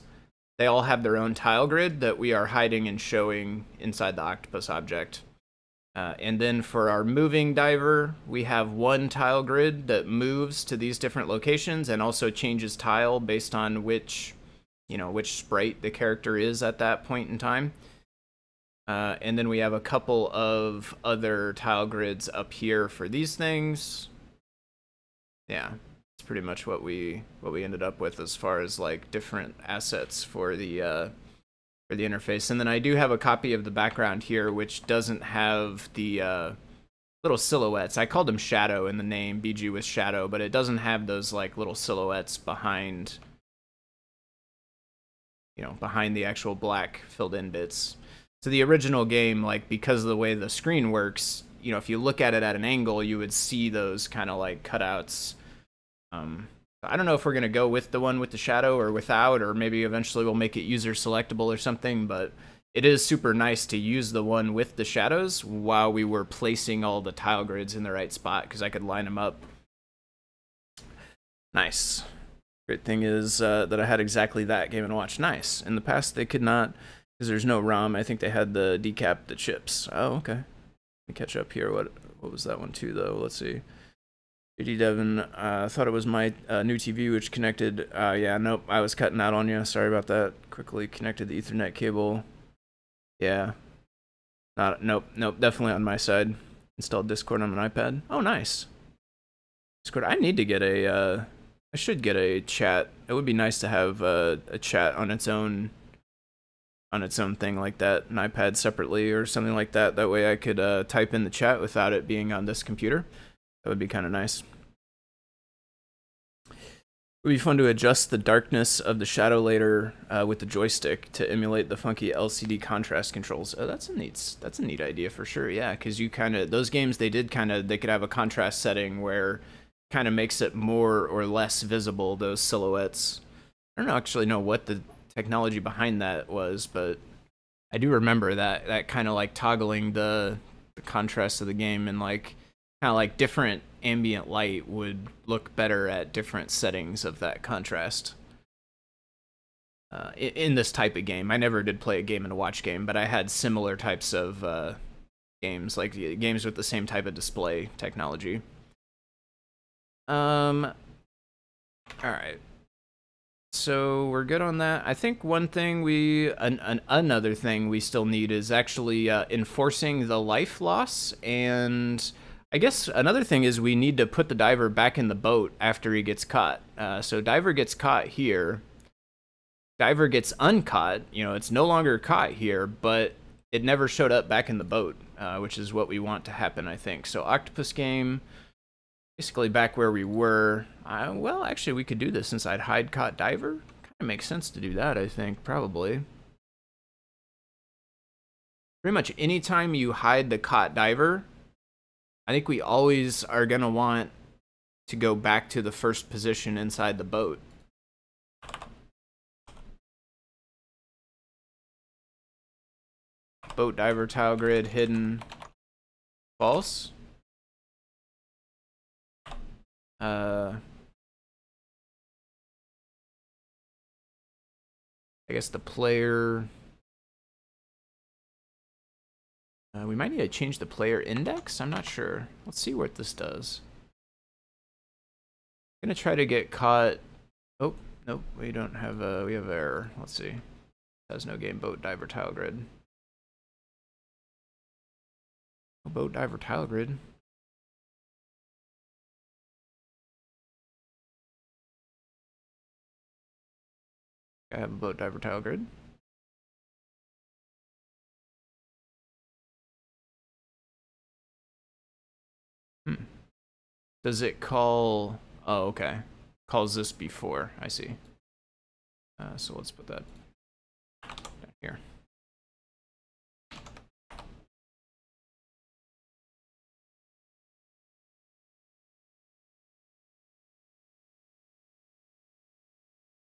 they all have their own tile grid that we are hiding and showing inside the octopus object. And then for our moving diver, we have one tile grid that moves to these different locations and also changes tile based on which, you know, which sprite the character is at that point in time. And then we have a couple of other tile grids up here for these things. Yeah, that's pretty much what we ended up with as far as like different assets for the interface. And then I do have a copy of the background here, which doesn't have the little silhouettes. I called them shadow in the name, BG with shadow, but it doesn't have those like little silhouettes behind, you know, behind the actual black filled in bits. So the original game, like, because of the way the screen works, you know, if you look at it at an angle, you would see those kind of like cutouts. I don't know if we're going to go with the one with the shadow or without, or maybe eventually we'll make it user selectable or something, but it is super nice to use the one with the shadows while we were placing all the tile grids in the right spot, because I could line them up. Nice. Great thing is that I had exactly that Game & Watch. Nice. In the past, they could not... because there's no ROM, I think they had the decap, the chips. Oh, okay. Let me catch up here. What was that one too, though? Let's see. JD Devin, thought it was my new TV which connected. Yeah, nope, I was cutting out on you. Sorry about that. Quickly connected the Ethernet cable. Yeah. Nope, definitely on my side. Installed Discord on an iPad. Oh, nice. Discord. I need to get a. I should get a chat. It would be nice to have a chat on its own. On its own thing like that, an iPad separately or something like that. That way I could type in the chat without it being on this computer. That would be kind of nice. It would be fun to adjust the darkness of the shadow later with the joystick to emulate the funky LCD contrast controls. Oh, that's a neat idea for sure. Yeah, because you kind of those games they could have a contrast setting where kind of makes it more or less visible those silhouettes. I don't actually know what the technology behind that was, but I do remember that kind of like toggling the contrast of the game, and like kind of like different ambient light would look better at different settings of that contrast in this type of game. I never did play a Game and Watch game, but I had similar types of games, like games with the same type of display technology. All right. So we're good on that. I think one thing another thing we still need is actually enforcing the life loss, and I guess another thing is we need to put the diver back in the boat after he gets caught. So diver gets caught here. Diver gets uncaught. You know, it's no longer caught here, but it never showed up back in the boat, which is what we want to happen, I think. So octopus game. Basically back where we were. Well, actually, we could do this since I'd hide caught diver. Kind of makes sense to do that, I think, probably. Pretty much any time you hide the caught diver, I think we always are going to want to go back to the first position inside the boat. Boat diver tile grid hidden false. I guess the player, we might need to change the player index. I'm not sure. Let's see what this does. I'm going to try to get caught. Oh, nope. We don't have a, we have an error. Let's see. It has no game boat diver tile grid. Boat diver tile grid. I have a boat diver tile grid. Does it call? Oh, okay. Calls this before. I see. So let's put that down here.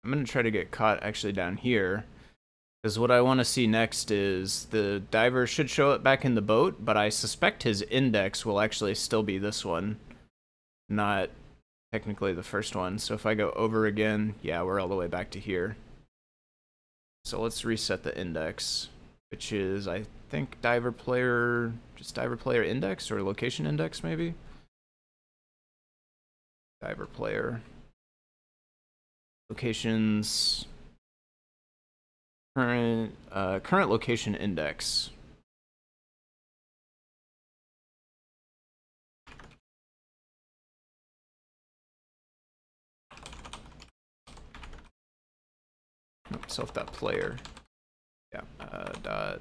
I'm going to try to get caught actually down here, because what I want to see next is the diver should show it back in the boat, but I suspect his index will actually still be this one, not technically the first one. So if I go over again, yeah, we're all the way back to here. So let's reset the index, which is, I think, diver player, just diver player index or location index maybe? Diver player. Locations, current location index. Self.player. Yeah. Dot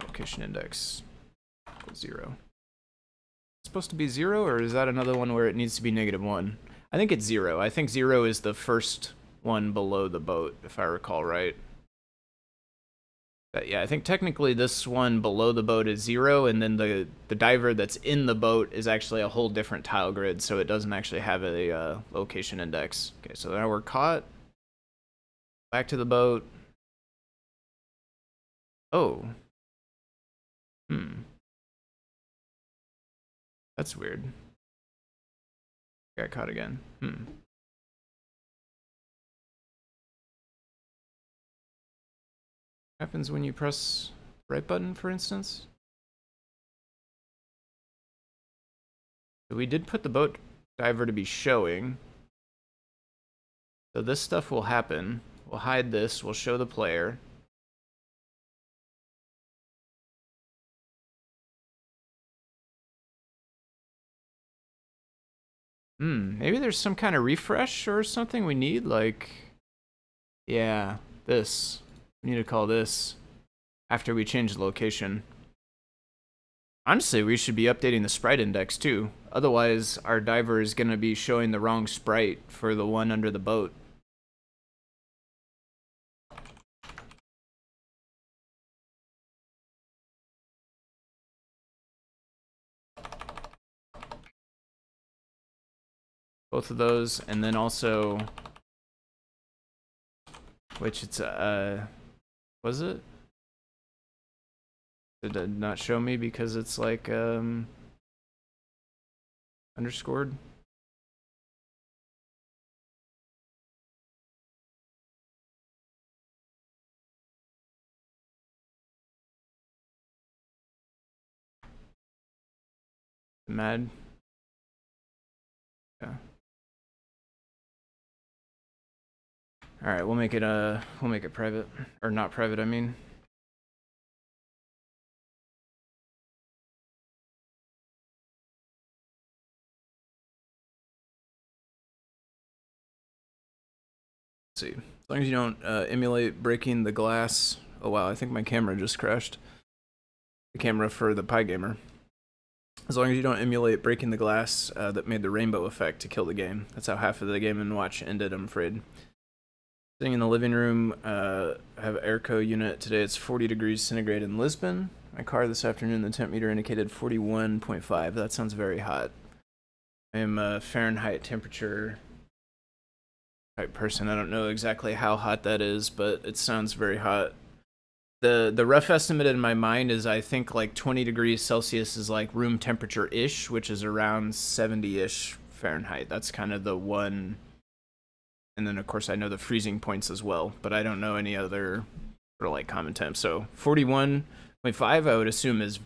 location index equals 0. It's supposed to be 0, or is that another one where it needs to be -1? I think it's 0. I think 0 is the first one below the boat, if I recall right. But yeah, I think technically this one below the boat is 0, and then the diver that's in the boat is actually a whole different tile grid, so it doesn't actually have a location index. Okay, so now we're caught. Back to the boat. Oh. That's weird. Got caught again. What happens when you press the right button, for instance? So we did put the boat diver to be showing. So this stuff will happen. We'll hide this. We'll show the player. Maybe there's some kind of refresh or something we need, like, yeah, this. We need to call this after we change the location. Honestly, we should be updating the sprite index too. Otherwise, our diver is going to be showing the wrong sprite for the one under the boat. Both of those, and then also, which it's, was it? Did it not show me because it's like, underscored? Mad. Yeah. All right, we'll make it private, or not private, I mean. Let's see, as long as you don't emulate breaking the glass. Oh wow, I think my camera just crashed. The camera for the PyGamer. As long as you don't emulate breaking the glass that made the rainbow effect to kill the game. That's how half of the Game and Watch ended, I'm afraid. Sitting in the living room, I have an airco unit. Today it's 40 degrees centigrade in Lisbon. My car this afternoon, the temp meter indicated 41.5. That sounds very hot. I am a Fahrenheit temperature type person. I don't know exactly how hot that is, but it sounds very hot. The rough estimate in my mind is I think like 20 degrees Celsius is like room temperature-ish, which is around 70-ish Fahrenheit. That's kind of the one. And then, of course, I know the freezing points as well, but I don't know any other sort of like common temp. So 41.5, I would assume, is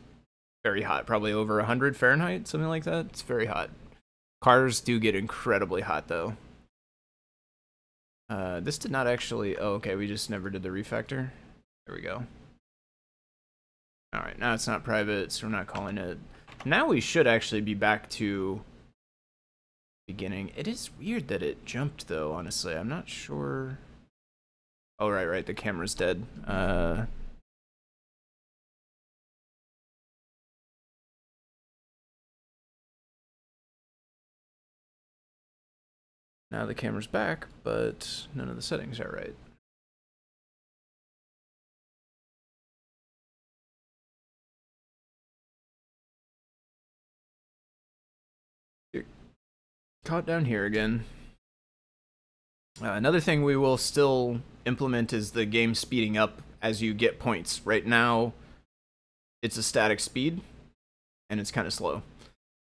very hot, probably over 100 Fahrenheit, something like that. It's very hot. Cars do get incredibly hot, though. This did not actually... Oh, okay, we just never did the refactor. There we go. All right, now it's not private, so we're not calling it. Now we should actually be back to... beginning. It is weird that it jumped, though, honestly. I'm not sure Oh, right, the camera's dead. Now the camera's back, but none of the settings are right. You're caught down here again. Another thing we will still implement is the game speeding up as you get points. Right now, it's a static speed, and it's kind of slow.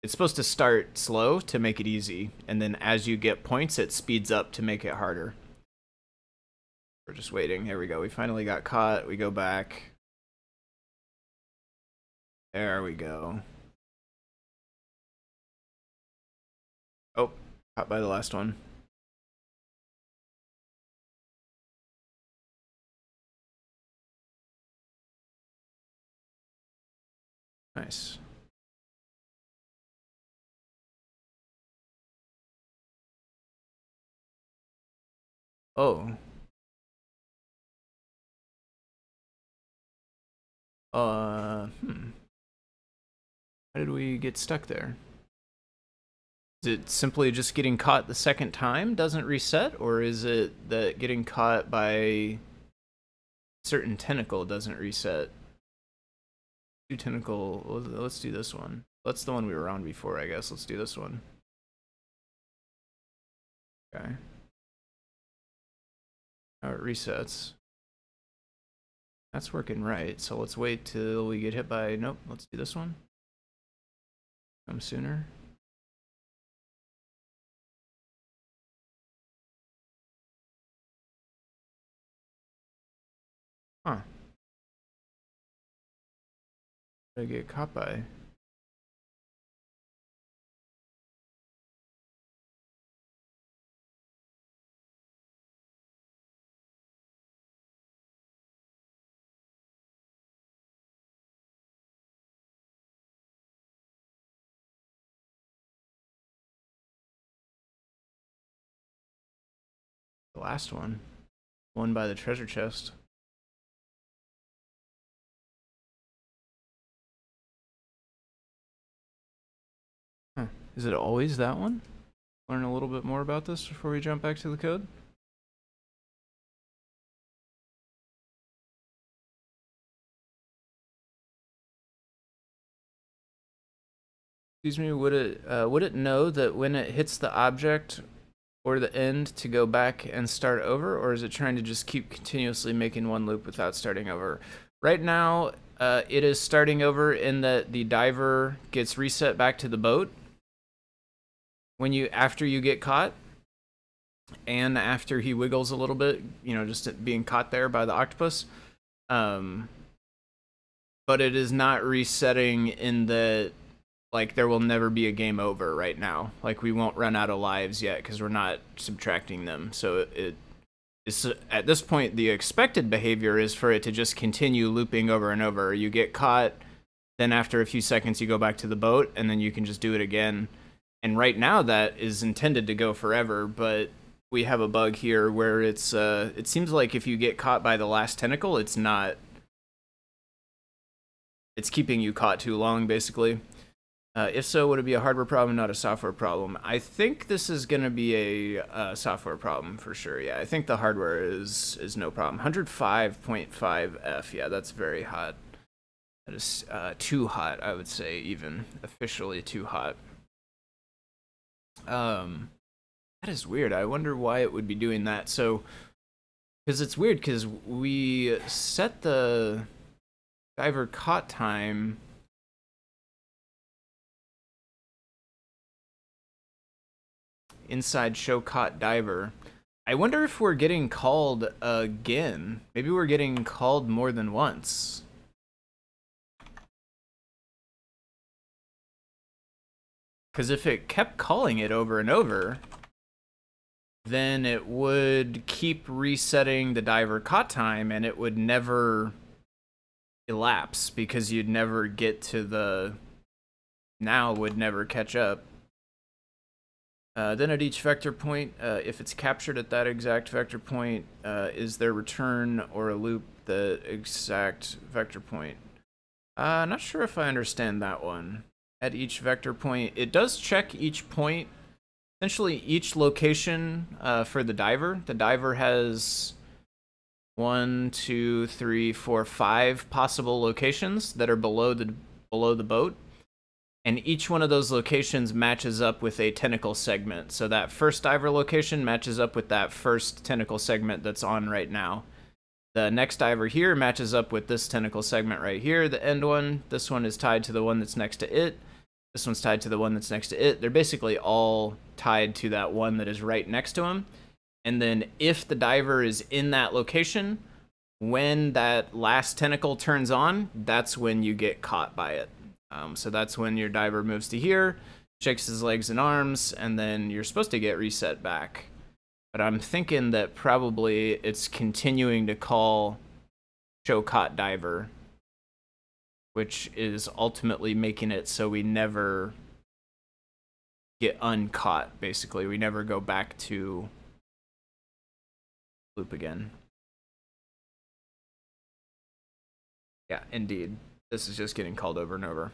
It's supposed to start slow to make it easy, and then as you get points, it speeds up to make it harder. We're just waiting. There we go. We finally got caught. We go back. There we go. Oh, caught by the last one. Nice. Oh. How did we get stuck there? Is it simply just getting caught the second time doesn't reset, or is it that getting caught by a certain tentacle doesn't reset? Do tentacle, let's do this one. That's the one we were on before, I guess. Let's do this one. Okay. Now it resets. That's working right, so let's wait till we get hit by, nope, let's do this one. Come sooner. Huh. I get caught by. The last one. One by the treasure chest. Is it always that one? Learn a little bit more about this before we jump back to the code. Excuse me, would it know that when it hits the object or the end to go back and start over, or is it trying to just keep continuously making one loop without starting over? Right now, it is starting over in that the diver gets reset back to the boat. After you get caught, and after he wiggles a little bit, you know, just being caught there by the octopus, but it is not resetting in the, like, there will never be a game over right now. Like, we won't run out of lives yet because we're not subtracting them. So it's at this point the expected behavior is for it to just continue looping over and over. You get caught, then after a few seconds you go back to the boat, and then you can just do it again. And right now that is intended to go forever, but we have a bug here where it's it seems like if you get caught by the last tentacle, it's not. It's keeping you caught too long, basically. If so, would it be a hardware problem, not a software problem? I think this is going to be a software problem for sure. Yeah, I think the hardware is no problem. 105.5F. Yeah, that's very hot. That is too hot, I would say, even officially too hot. That is weird. I wonder why it would be doing that. So, because it's weird, because we set the diver caught time. Inside show caught diver. I wonder if we're getting called again. Maybe we're getting called more than once. Because if it kept calling it over and over, then it would keep resetting the diver caught time, and it would never elapse because you'd never get to the now would never catch up. Then at each vector point, if it's captured at that exact vector point, is there return or a loop the exact vector point? Not sure if I understand that one. At each vector point, it does check each point, essentially each location for the diver. The diver has 5 possible locations that are below the boat. And each one of those locations matches up with a tentacle segment. So that first diver location matches up with that first tentacle segment that's on right now. The next diver here matches up with this tentacle segment right here, the end one. This one is tied to the one that's next to it. This one's tied to the one that's next to it. They're basically all tied to that one that is right next to them. And then if the diver is in that location, when that last tentacle turns on, that's when you get caught by it. So that's when your diver moves to here, shakes his legs and arms, and then you're supposed to get reset back. But I'm thinking that probably it's continuing to call show caught diver, which is ultimately making it so we never get uncaught, basically. We never go back to loop again. Yeah, indeed. This is just getting called over and over.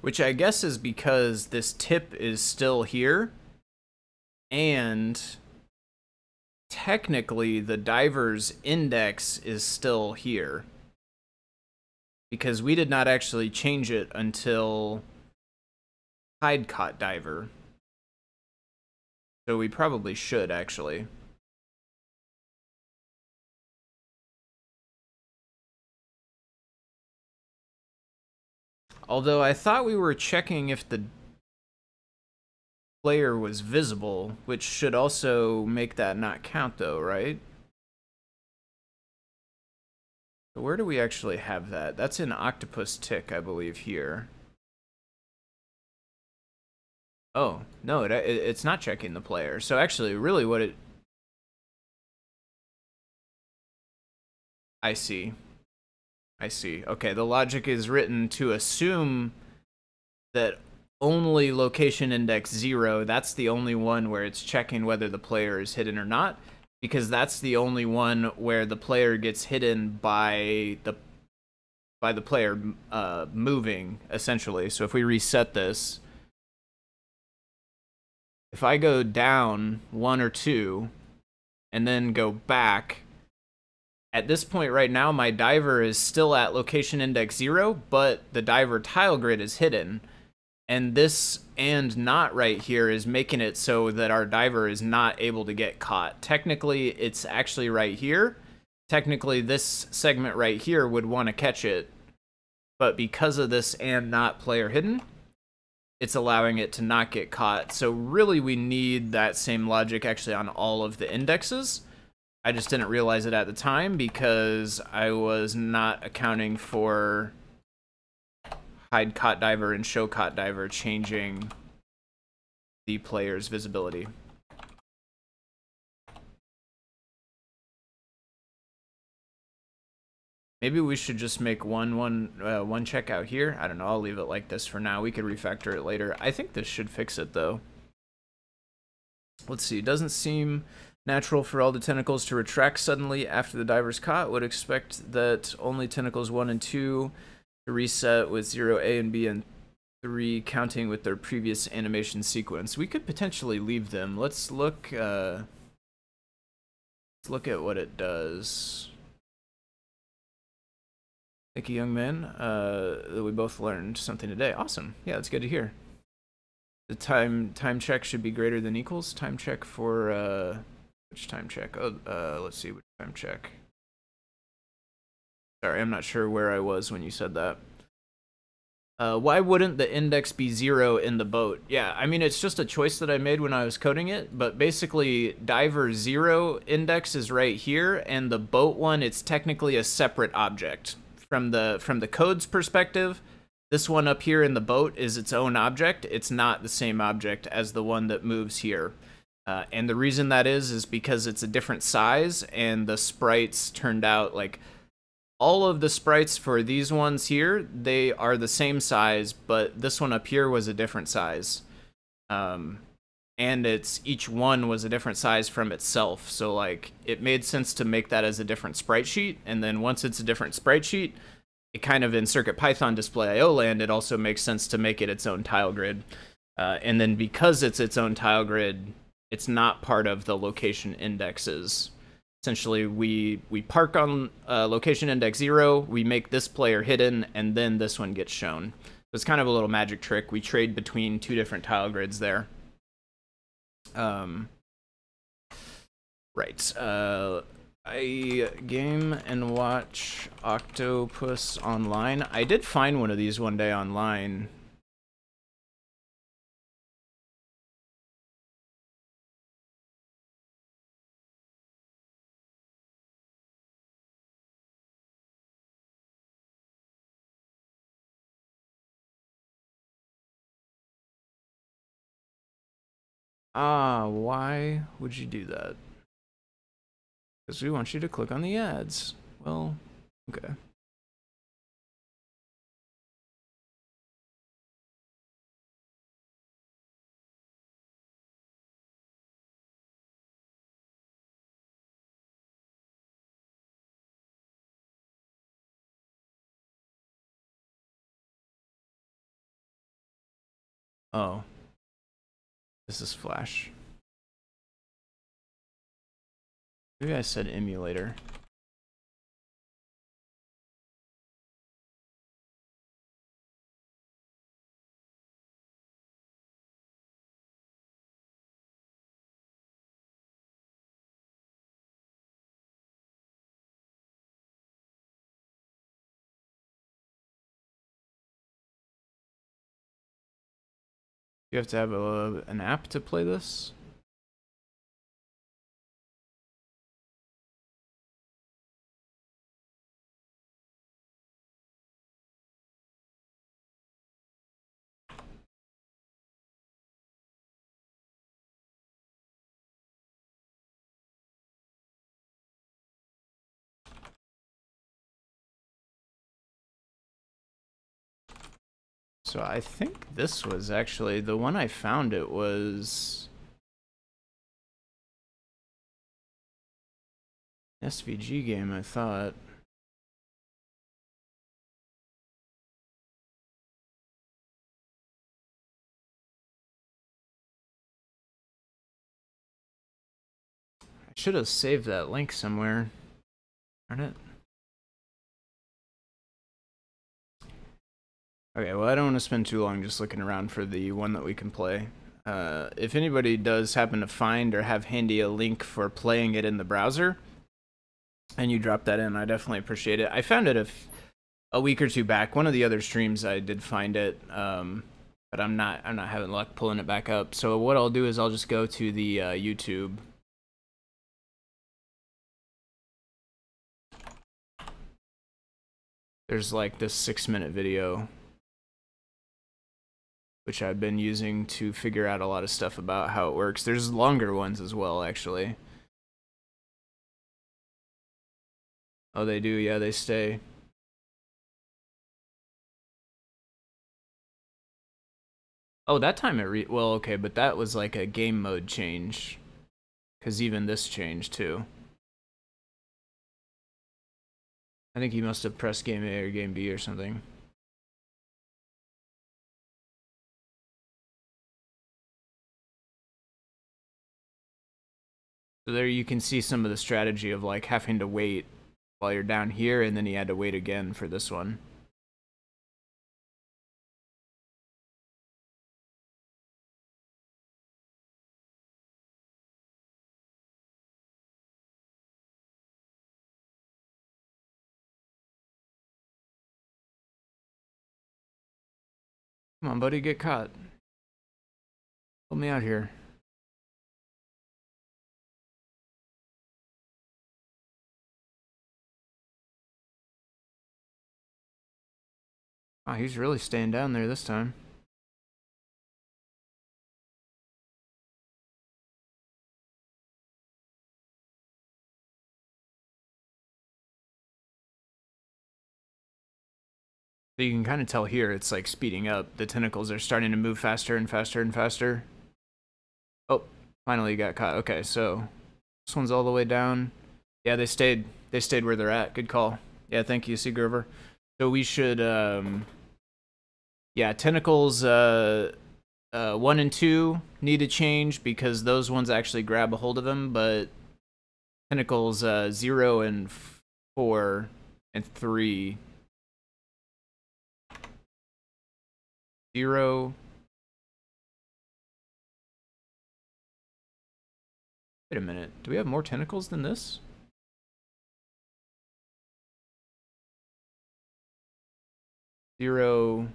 Which I guess is because this tip is still here, and technically the diver's index is still here, because we did not actually change it until hide caught diver. So we probably should, actually. Although I thought we were checking if the player was visible, which should also make that not count, though, right? So where do we actually have that? That's in Octopus Tick, I believe, here. Oh, no, it's not checking the player. So actually, really what it... I see. I see. Okay, the logic is written to assume that only location index 0, that's the only one where it's checking whether the player is hidden or not, because that's the only one where the player gets hidden by the player moving, essentially. So if we reset this... If I go down 1 or 2 and then go back, at this point right now, my diver is still at location index 0, but the diver tile grid is hidden. And this and not right here is making it so that our diver is not able to get caught. Technically, it's actually right here. Technically, this segment right here would want to catch it. But because of this and not player hidden, it's allowing it to not get caught. So really we need that same logic actually on all of the indexes. I just didn't realize it at the time because I was not accounting for hide caught diver and show caught diver changing the player's visibility. Maybe we should just make one checkout here. I don't know. I'll leave it like this for now. We could refactor it later. I think this should fix it, though. Let's see. It doesn't seem natural for all the tentacles to retract suddenly after the diver's caught. Would expect that only tentacles 1 and 2 to reset with 0, A and B, and 3 counting with their previous animation sequence. We could potentially leave them. Let's look. Let's look at what it does. Thank you, young man. We both learned something today. Awesome. Yeah, that's good to hear. The time check should be greater than equals. Time check for which time check? Oh, let's see, which time check. Sorry, I'm not sure where I was when you said that. Why wouldn't the index be 0 in the boat? Yeah, I mean, it's just a choice that I made when I was coding it, but basically diver 0 index is right here, and the boat one, it's technically a separate object. From the code's perspective, this one up here in the boat is its own object. It's not the same object as the one that moves here. And the reason that is because it's a different size, and the sprites turned out like all of the sprites for these ones here, they are the same size, but this one up here was a different size. And each one was a different size from itself. So like it made sense to make that as a different sprite sheet. And then once it's a different sprite sheet, it kind of in CircuitPython display IO land, it also makes sense to make it its own tile grid. And then because it's its own tile grid, it's not part of the location indexes. Essentially, we park on location index 0, we make this player hidden, and then this one gets shown. So it's kind of a little magic trick. We trade between two different tile grids there. Right. I game and watch Octopus online. I did find one of these one day online. Ah, why would you do that? Because we want you to click on the ads. Well, okay. Oh. This is Flash. Maybe I said emulator. You have to have an app to play this? So I think this was actually, the one I found it was an SVG game, I thought. I should have saved that link somewhere, darn it. Okay, well, I don't want to spend too long just looking around for the one that we can play. If anybody does happen to find or have handy a link for playing it in the browser, and you drop that in, I definitely appreciate it. I found it a week or two back. One of the other streams I did find it, but I'm not having luck pulling it back up. So what I'll do is I'll just go to the YouTube. There's like this 6-minute video, which I've been using to figure out a lot of stuff about how it works. There's longer ones as well, actually. Oh, they do, yeah, they stay. Oh, that time it well, okay, but that was like a game mode change, because even this changed too. I think he must have pressed game A or game B or something. So there you can see some of the strategy of like having to wait while you're down here, and then he had to wait again for this one. Come on, buddy, get caught. Help me out here. Wow, he's really staying down there this time. So you can kind of tell here it's like speeding up. The tentacles are starting to move faster and faster and faster. Oh, finally got caught. Okay, so this one's all the way down. Yeah, they stayed where they're at. Good call. Yeah, thank you, Sea Grover. So we should yeah, tentacles 1 and 2 need to change because those ones actually grab a hold of them, but tentacles 0 and 4 and 3. 0. Wait a minute. Do we have more tentacles than this? Zero.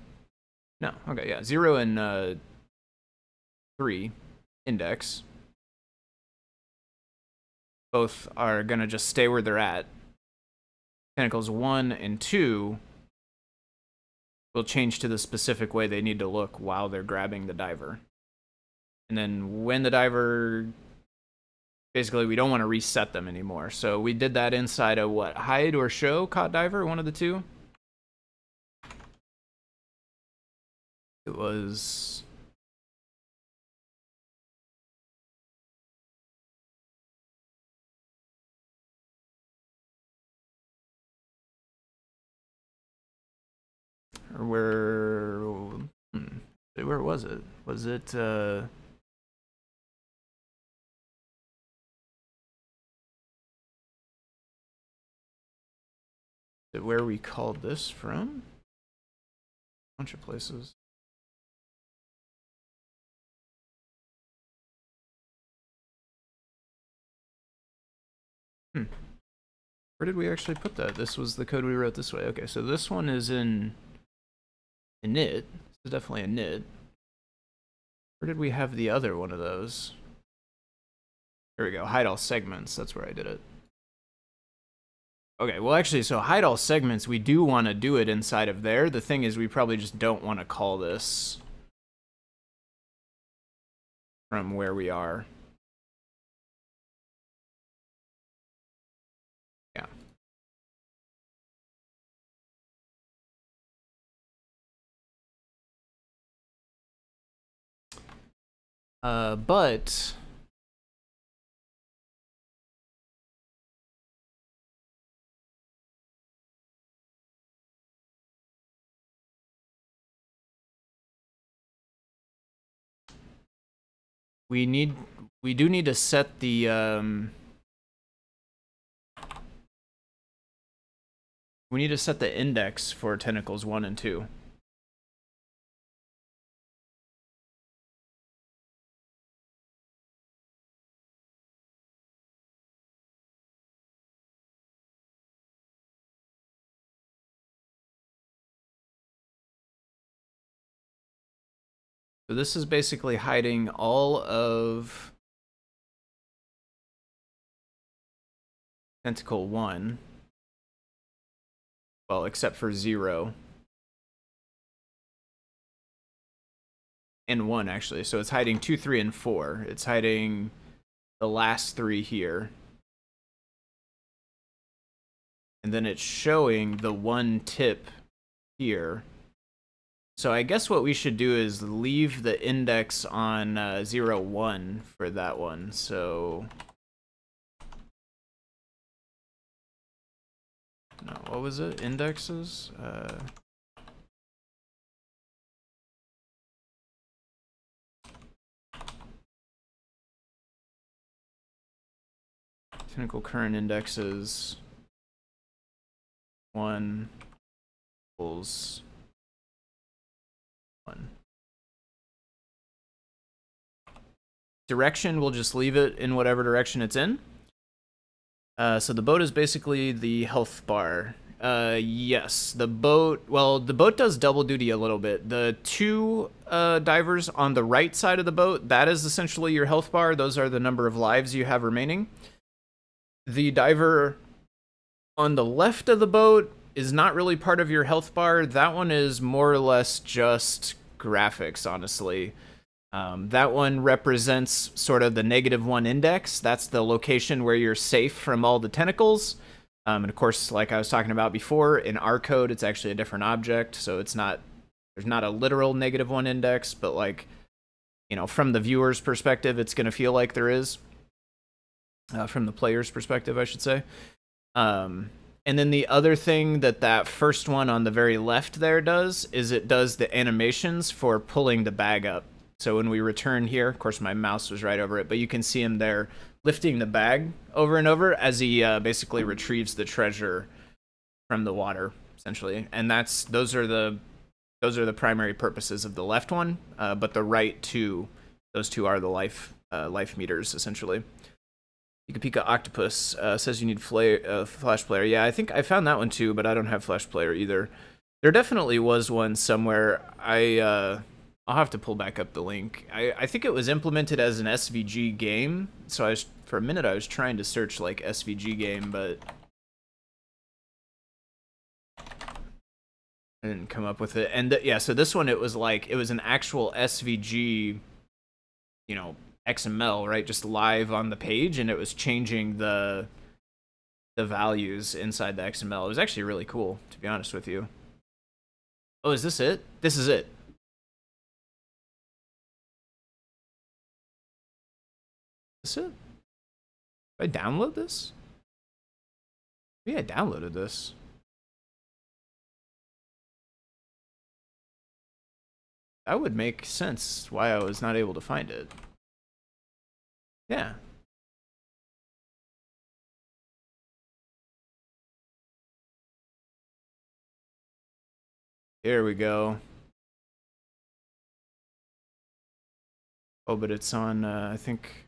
No. Okay, yeah. 0 and 3 index. Both are going to just stay where they're at. Tentacles 1 and 2 will change to the specific way they need to look while they're grabbing the diver. And then when the diver... Basically, we don't want to reset them anymore. So we did that inside of what? Hide or show caught diver? One of the two? It was... Where was it? Was it where we called this from? A bunch of places. Where did we actually put that? This was the code we wrote this way. Okay, so this one is in init. This is definitely init. Where did we have the other one of those? Here we go. Hide all segments. That's where I did it. Okay, well actually, so hide all segments, we do want to do it inside of there. The thing is, we probably just don't want to call this from where we are. Yeah. But... We do need to set the we need to set the index for tentacles 1 and 2. So this is basically hiding all of tentacle 1, well, except for 0, and 1 actually, so it's hiding 2, 3, and 4. It's hiding the last 3 here, and then it's showing the 1 tip here. So I guess what we should do is leave the index on 0, 1 for that one. So, no, what was it? Indexes? Tentacle current indexes 1 equals 1. Direction, we'll just leave it in whatever direction it's in. So the boat is basically the health bar. Yes, the boat, well, the boat does double duty a little bit. The 2 divers on the right side of the boat, that is essentially your health bar. Those are the number of lives you have remaining. The diver on the left of the boat is not really part of your health bar. That one is more or less just graphics, honestly. That one represents sort of the -1 index. That's the location where you're safe from all the tentacles. And of course, like I was talking about before, in our code, it's actually a different object. So it's not, there's not a literal -1 index, but like, you know, from the viewer's perspective, it's going to feel like there is. From the player's perspective, I should say. And then the other thing that that first one on the very left there does is it does the animations for pulling the bag up. So when we return here, of course, my mouse was right over it, but you can see him there lifting the bag over and over as he basically retrieves the treasure from the water, essentially. And that's those are the primary purposes of the left one, but the right two, those two are the life meters, essentially. Yukipika Octopus says you need Flash Player. Yeah, I think I found that one too, but I don't have Flash Player either. There definitely was one somewhere. I'll have to pull back up the link. I think it was implemented as an SVG game. So for a minute I was trying to search like SVG game, but I didn't come up with it. And yeah, so this one, it was like, it was an actual SVG, you know, XML, right? Just live on the page, and it was changing the values inside the XML. It was actually really cool, to be honest with you. Oh, is this it? This is it. Is this it? Did I download this? Yeah, I downloaded this. That would make sense why I was not able to find it. Yeah. Here we go. Oh, but it's on, I think.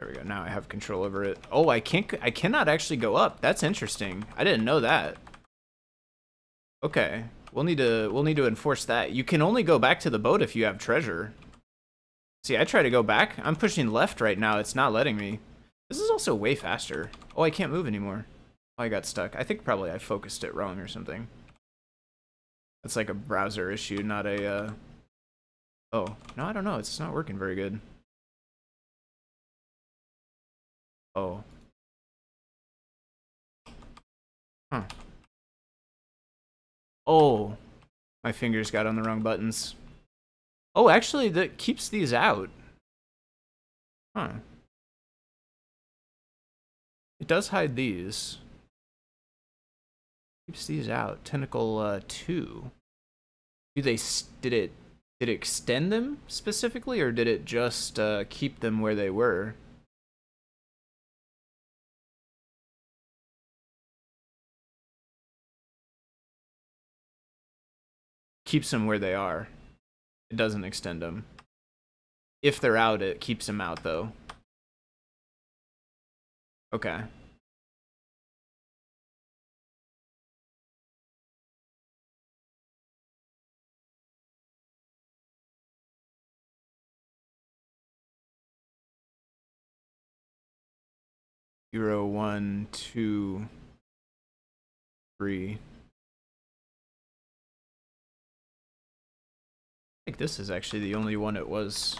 There we go. Now I have control over it. Oh, I cannot actually go up. That's interesting. I didn't know that. Okay. We'll need to enforce that. You can only go back to the boat if you have treasure. See, I try to go back. I'm pushing left right now. It's not letting me. This is also way faster. Oh, I can't move anymore. Oh, I got stuck. I think probably I focused it wrong or something. That's like a browser issue, not a... Oh, no, I don't know. It's not working very good. Oh. Huh. Oh. My fingers got on the wrong buttons. Oh, actually, that keeps these out. Huh. It does hide these. Keeps these out. Tentacle 2. Did it extend them specifically, or did it just keep them where they were? Keeps them where they are. It doesn't extend them. If they're out, it keeps them out, though. Okay. Zero, 1, 2, 3. I think this is actually the only one it was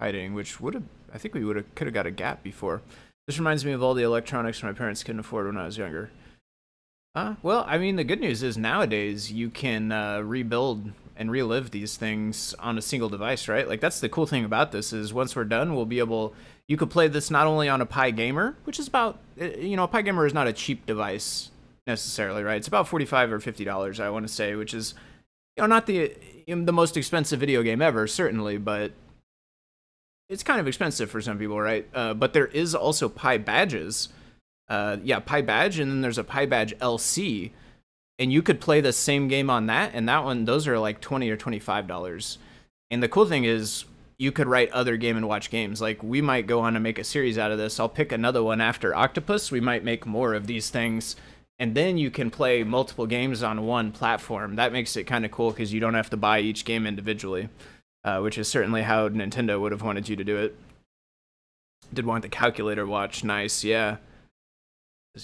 hiding, which would have, I think we could have got a gap before. This reminds me of all the electronics my parents couldn't afford when I was younger. Well, I mean, the good news is nowadays you can rebuild and relive these things on a single device, right? Like, that's the cool thing about this is once we're done, we'll be able, you could play this not only on a PyGamer, which is about, you know, a PyGamer is not a cheap device necessarily, right? It's about $45 or $50, I want to say, which is, you know, not the most expensive video game ever, certainly, but it's kind of expensive for some people, right? But there is also PyBadges. Yeah, PyBadge, and then there's a PyBadge LC, and you could play the same game on that, and that one, those are like $20 or $25. And the cool thing is you could write other Game & Watch games. Like, we might go on and make a series out of this. I'll pick another one after Octopus. We might make more of these things. And then you can play multiple games on one platform. That makes it kind of cool because you don't have to buy each game individually, which is certainly how Nintendo would have wanted you to do it. Did want the calculator watch. Nice, yeah.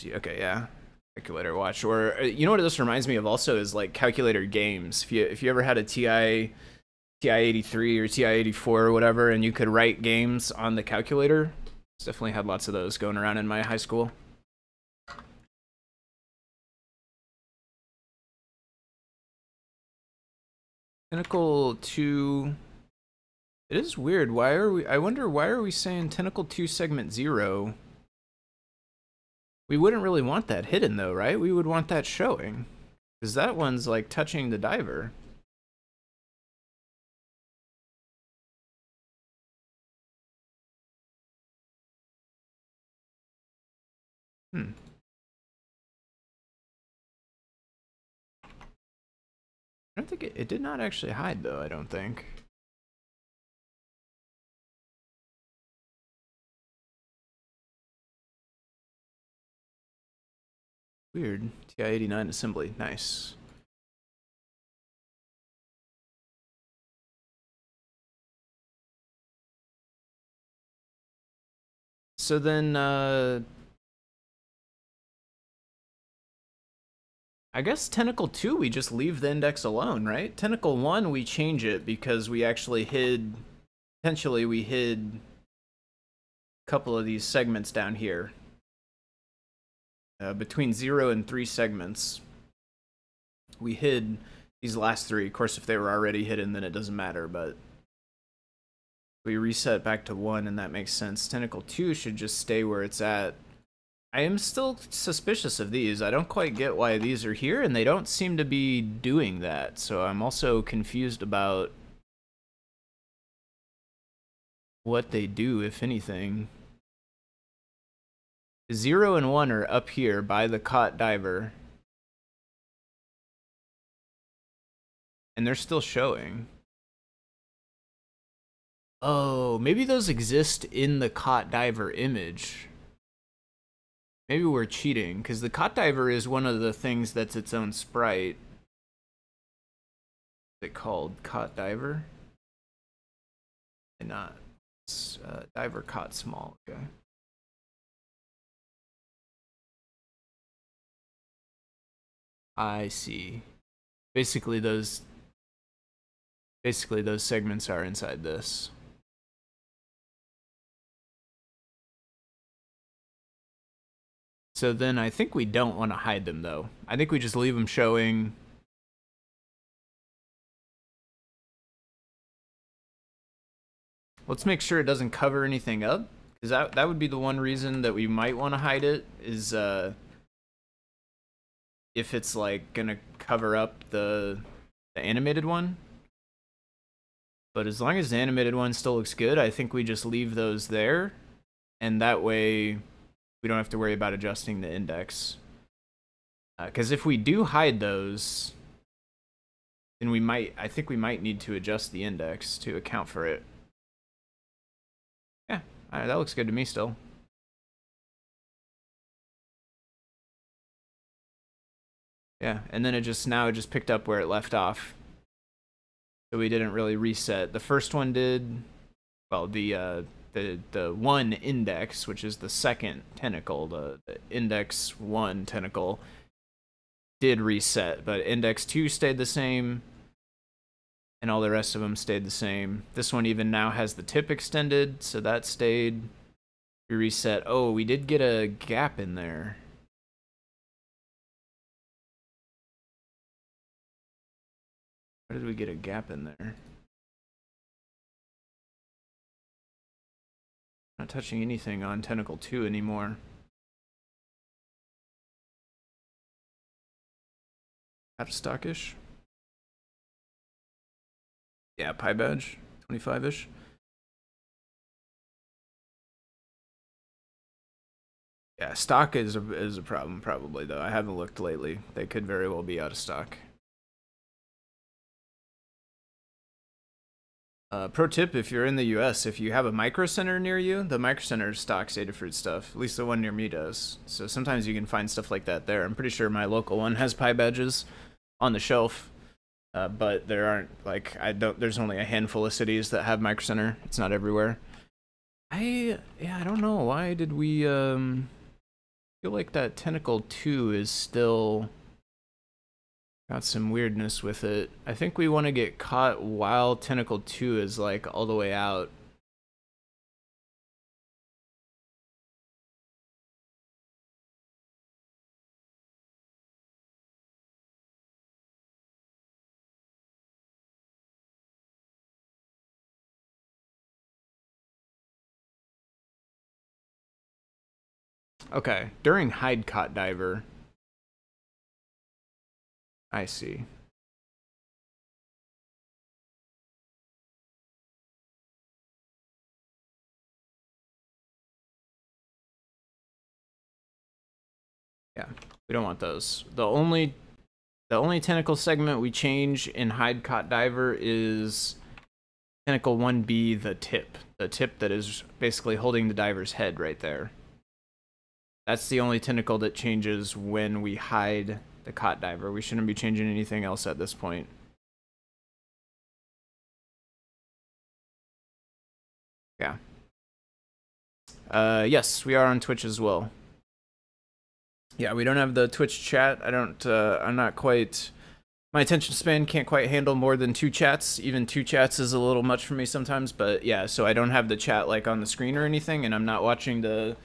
Okay, yeah. Calculator watch. Or, you know what this reminds me of also is like calculator games. If you ever had a TI-83 or TI-84 or whatever, and you could write games on the calculator, Definitely had lots of those going around in my high school. Tentacle 2. It is weird. Why are we? I wonder why are we saying Tentacle 2 segment 0? We wouldn't really want that hidden though, right? We would want that showing. Because that one's like touching the diver. Hmm. I don't think it did not actually hide though, I don't think. Weird. TI-89 assembly. Nice. So then, I guess Tentacle 2, we just leave the index alone, right? Tentacle 1, we change it because we actually hid... Potentially, we hid a couple of these segments down here. Between 0 and 3 segments, we hid these last three. Of course, if they were already hidden, then it doesn't matter, but we reset back to 1, and that makes sense. Tentacle 2 should just stay where it's at. I am still suspicious of these. I don't quite get why these are here, and they don't seem to be doing that, so I'm also confused about what they do, if anything. 0 and 1 are up here by the caught diver. And they're still showing. Oh, maybe those exist in the caught diver image. Maybe we're cheating, because the caught diver is one of the things that's its own sprite. Is it called caught diver? And not. It's, diver caught small, okay. I see. Basically those segments are inside this. So then I think we don't want to hide them though. I think we just leave them showing. Let's make sure it doesn't cover anything up, because that would be the one reason that we might want to hide it is if it's like gonna cover up the animated one. But as long as the animated one still looks good, I think we just leave those there, and that way we don't have to worry about adjusting the index. Because if we do hide those, then we might, I think we might need to adjust the index to account for it. Yeah, all right, that looks good to me still. Yeah, and then it just picked up where it left off. So we didn't really reset. The first one did, well, the one index, which is the second tentacle, the index 1 tentacle, did reset, but index 2 stayed the same, and all the rest of them stayed the same. This one even now has the tip extended, so that stayed. We reset. Oh, we did get a gap in there. Where did we get a gap in there? Not touching anything on Tentacle 2 anymore. Out of stock-ish? Yeah, PyBadge, 25-ish. Yeah, stock is a problem probably though. I haven't looked lately. They could very well be out of stock. Pro tip, if you're in the US, if you have a Micro Center near you, the Micro Center stocks Adafruit stuff. At least the one near me does. So sometimes you can find stuff like that there. I'm pretty sure my local one has PyBadges on the shelf. But there aren't, like, there's only a handful of cities that have Micro Center. It's not everywhere. I don't know. Why did we, feel like that Tentacle 2 is still... Got some weirdness with it. I think we want to get caught while Tentacle 2 is like all the way out. Okay, during hidecot diver. I see. Yeah, we don't want those. The only tentacle segment we change in hidecot diver is tentacle 1B, the tip that is basically holding the diver's head right there. That's the only tentacle that changes when we hide the cot diver. We shouldn't be changing anything else at this point. Yeah. Yes, we are on Twitch as well. Yeah, we don't have the Twitch chat. I'm not quite, my attention span can't quite handle more than 2 chats. Even 2 chats is a little much for me sometimes, but yeah, so I don't have the chat like on the screen or anything, and I'm not watching the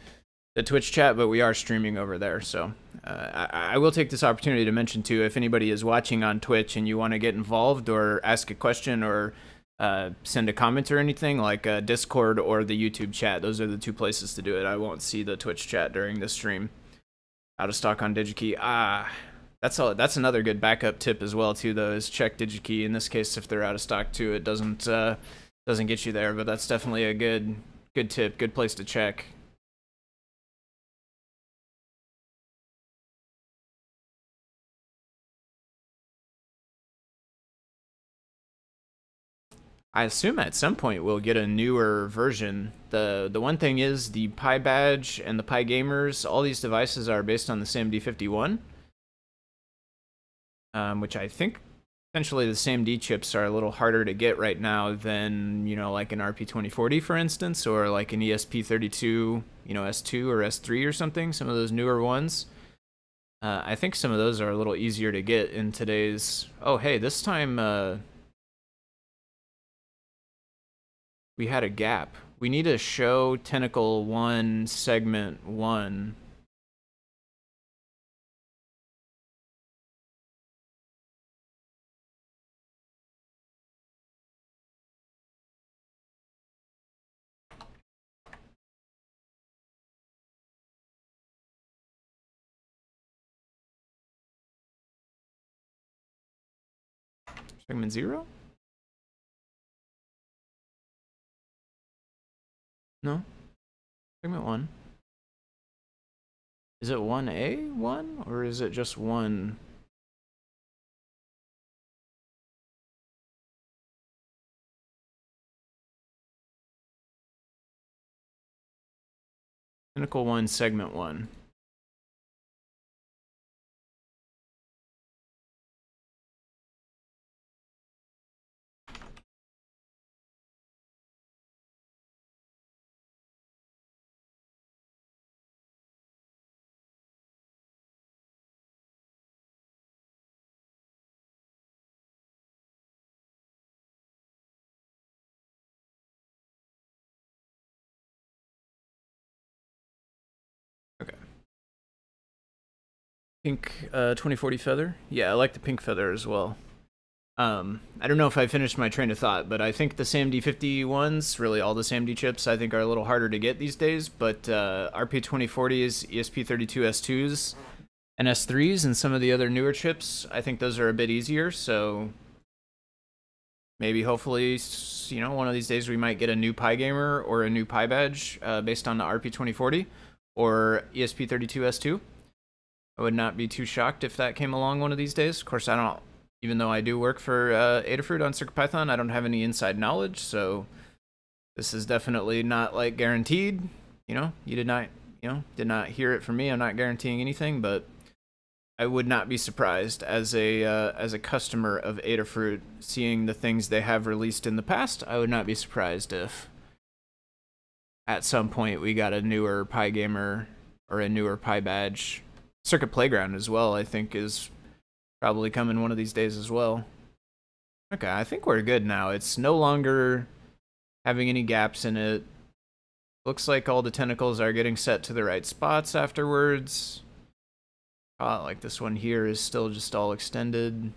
Twitch chat, but we are streaming over there. So I will take this opportunity to mention too, if anybody is watching on Twitch and you want to get involved or ask a question or send a comment or anything, like Discord or the YouTube chat, those are the 2 places to do it. I won't see the Twitch chat during this stream. Out of stock on DigiKey. Ah, that's another good backup tip as well too, though, is check DigiKey. In this case, if they're out of stock too, it doesn't get you there, but that's definitely a good tip, good place to check. I assume at some point we'll get a newer version. The one thing is the PyBadge and the PyGamers, all these devices are based on the SAMD51, which I think essentially the SAMD chips are a little harder to get right now than, you know, like an RP2040, for instance, or like an ESP32, you know, S2 or S3 or something, some of those newer ones. I think some of those are a little easier to get in today's... Oh, hey, this time... we had a gap. We need to show tentacle 1 segment 1. Segment 0? No. Segment 1. Is it 1A1 or is it just 1? Tentacle 1, segment 1. Pink 2040 feather? Yeah, I like the pink feather as well. I don't know if I finished my train of thought, but I think the SAMD51s, really all the SAMD chips, I think are a little harder to get these days, but RP2040s, ESP32S2s, and S3s, and some of the other newer chips, I think those are a bit easier, so maybe hopefully, you know, one of these days we might get a new PyGamer or a new PyBadge based on the RP2040 or ESP32S2. I would not be too shocked if that came along one of these days. Of course, I don't, even though I do work for Adafruit on CircuitPython, I don't have any inside knowledge, so this is definitely not like guaranteed. You know, you did not hear it from me. I'm not guaranteeing anything, but I would not be surprised as a customer of Adafruit, seeing the things they have released in the past. I would not be surprised if at some point we got a newer PyGamer or a newer PyBadge. Circuit Playground as well, I think, is probably coming one of these days as well. Okay, I think we're good now. It's no longer having any gaps in it. Looks like all the tentacles are getting set to the right spots afterwards. Oh, like this one here is still just all extended.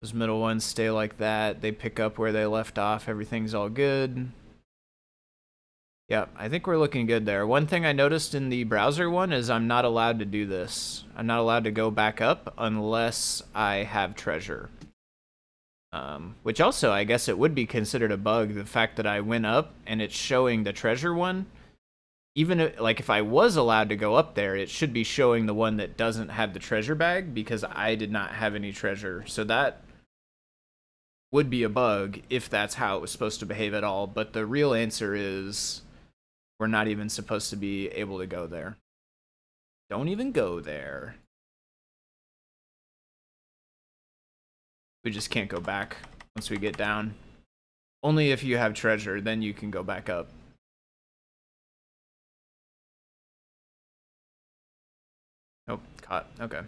Those middle ones stay like that. They pick up where they left off. Everything's all good. Yep, I think we're looking good there. One thing I noticed in the browser one is I'm not allowed to do this. I'm not allowed to go back up unless I have treasure. Which also, I guess it would be considered a bug, the fact that I went up and it's showing the treasure one. Even if, like, if I was allowed to go up there, it should be showing the one that doesn't have the treasure bag, because I did not have any treasure. So that would be a bug if that's how it was supposed to behave at all. But the real answer is we're not even supposed to be able to go there. Don't even go there. We just can't go back once we get down. Only if you have treasure, then you can go back up. Oh, caught. Okay. I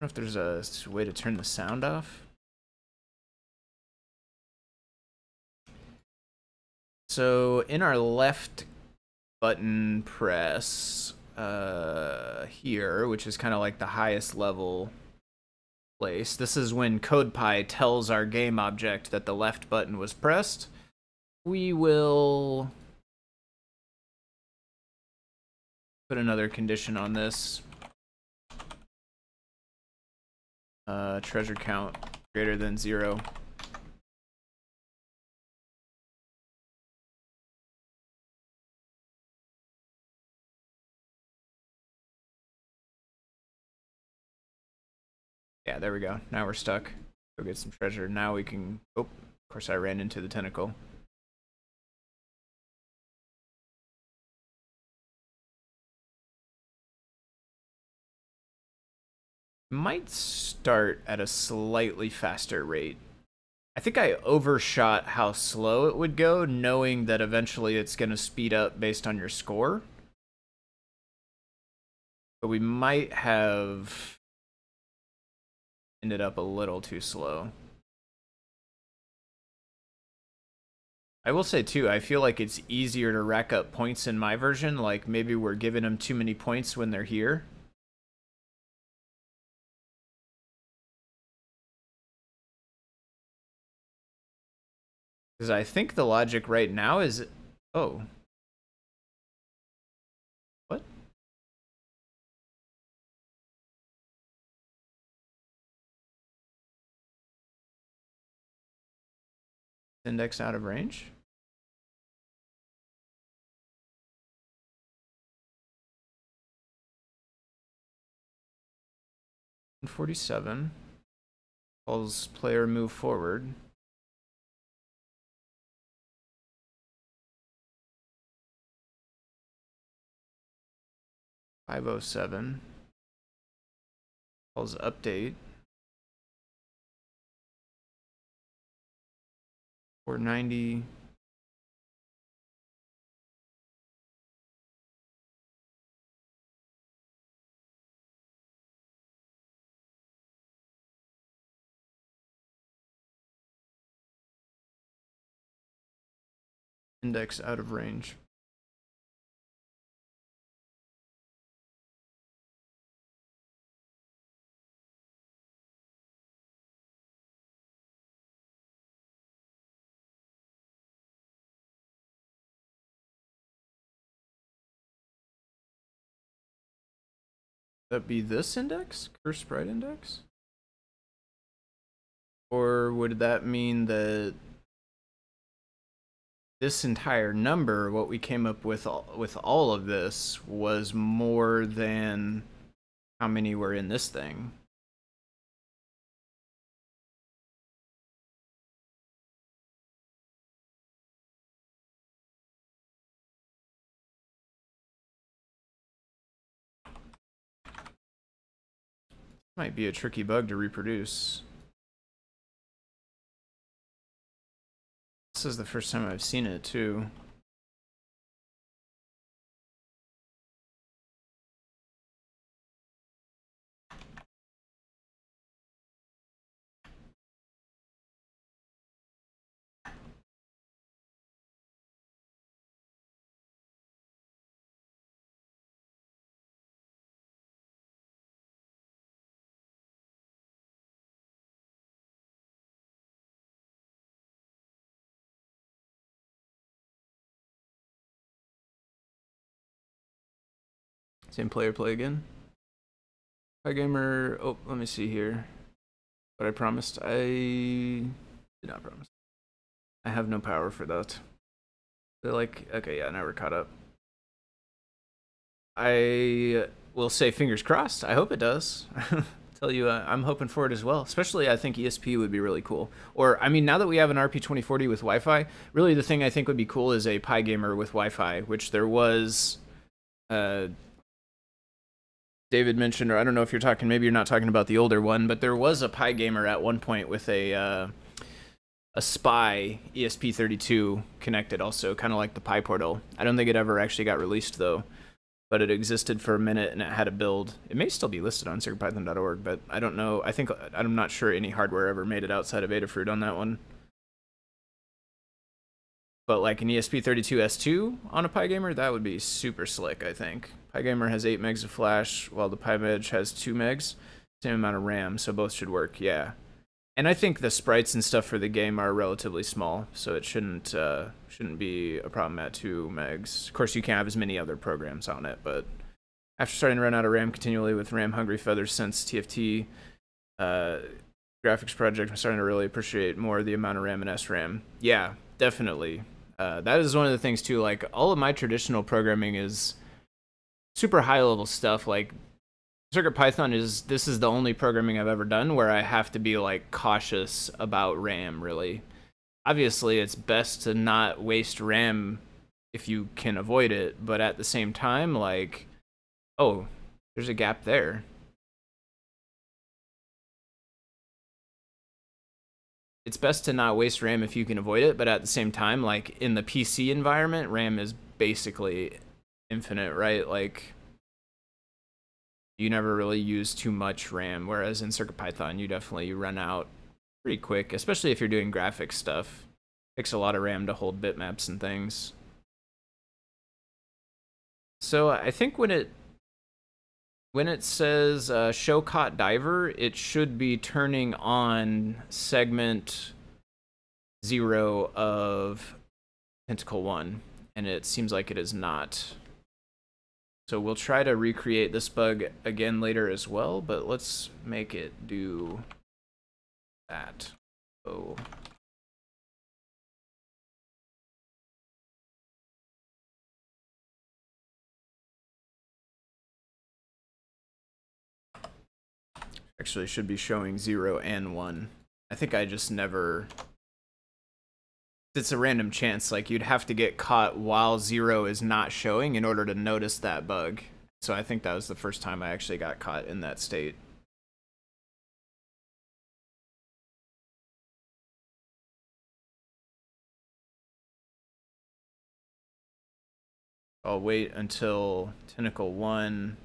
don't know if there's a way to turn the sound off. So in our left button press here, which is kind of like the highest level place. This is when CodePy tells our game object that the left button was pressed. We will put another condition on this. Treasure count greater than 0. Yeah, there we go. Now we're stuck. Go get some treasure. Now we can... Oh, of course I ran into the tentacle. Might start at a slightly faster rate. I think I overshot how slow it would go, knowing that eventually it's going to speed up based on your score. But we might have... ended up a little too slow. I will say too, I feel like it's easier to rack up points in my version, like maybe we're giving them too many points when they're here. Because I think the logic right now is, oh. Index out of range. And 47 calls player move forward. And 507 calls update. 490. Index out of range. That be this index, curse sprite index, or would that mean that this entire number, what we came up with all of this, was more than how many were in this thing? Might be a tricky bug to reproduce. This is the first time I've seen it, too. Same player, play again. PyGamer, oh, let me see here. What I promised, I did not promise. I have no power for that. They're like, okay, yeah, now we're caught up. I will say fingers crossed. I hope it does. Tell you, I'm hoping for it as well. Especially, I think ESP would be really cool. Or, I mean, now that we have an RP2040 with Wi-Fi, really the thing I think would be cool is a PyGamer with Wi-Fi, which there was... David mentioned, or I don't know if you're talking, maybe you're not talking about the older one, but there was a PyGamer at one point with a spy ESP32 connected also, kind of like the PyPortal. I don't think it ever actually got released though, but it existed for a minute and it had a build. It may still be listed on CircuitPython.org, but I don't know. I think, I'm not sure any hardware ever made it outside of Adafruit on that one. But like an ESP32 S2 on a PyGamer, that would be super slick, I think. PyGamer has 8 megs of flash, while the PyBadge has 2 megs. Same amount of RAM, so both should work, yeah. And I think the sprites and stuff for the game are relatively small, so it shouldn't be a problem at 2 megs. Of course, you can't have as many other programs on it, but... After starting to run out of RAM continually with RAM-hungry feathers since TFT graphics project, I'm starting to really appreciate more the amount of RAM and SRAM. Yeah, definitely. That is one of the things too, like all of my traditional programming is super high level stuff. Like CircuitPython this is the only programming I've ever done where I have to be like cautious about RAM really. Obviously it's best to not waste RAM if you can avoid it, but at the same time, like, oh, there's a gap there. It's best to not waste RAM if you can avoid it, but at the same time, like in the PC environment, RAM is basically infinite, right? Like you never really use too much RAM, whereas in CircuitPython, you definitely run out pretty quick, especially if you're doing graphic stuff. It takes a lot of RAM to hold bitmaps and things. So I think when it says show caught diver, it should be turning on segment 0 of pentacle 1, and it seems like it is not. So we'll try to recreate this bug again later as well, but let's make it do that. Oh. Actually should be showing 0 and 1. I think I just never... It's a random chance, like you'd have to get caught while 0 is not showing in order to notice that bug. So I think that was the first time I actually got caught in that state. I'll wait until tentacle 1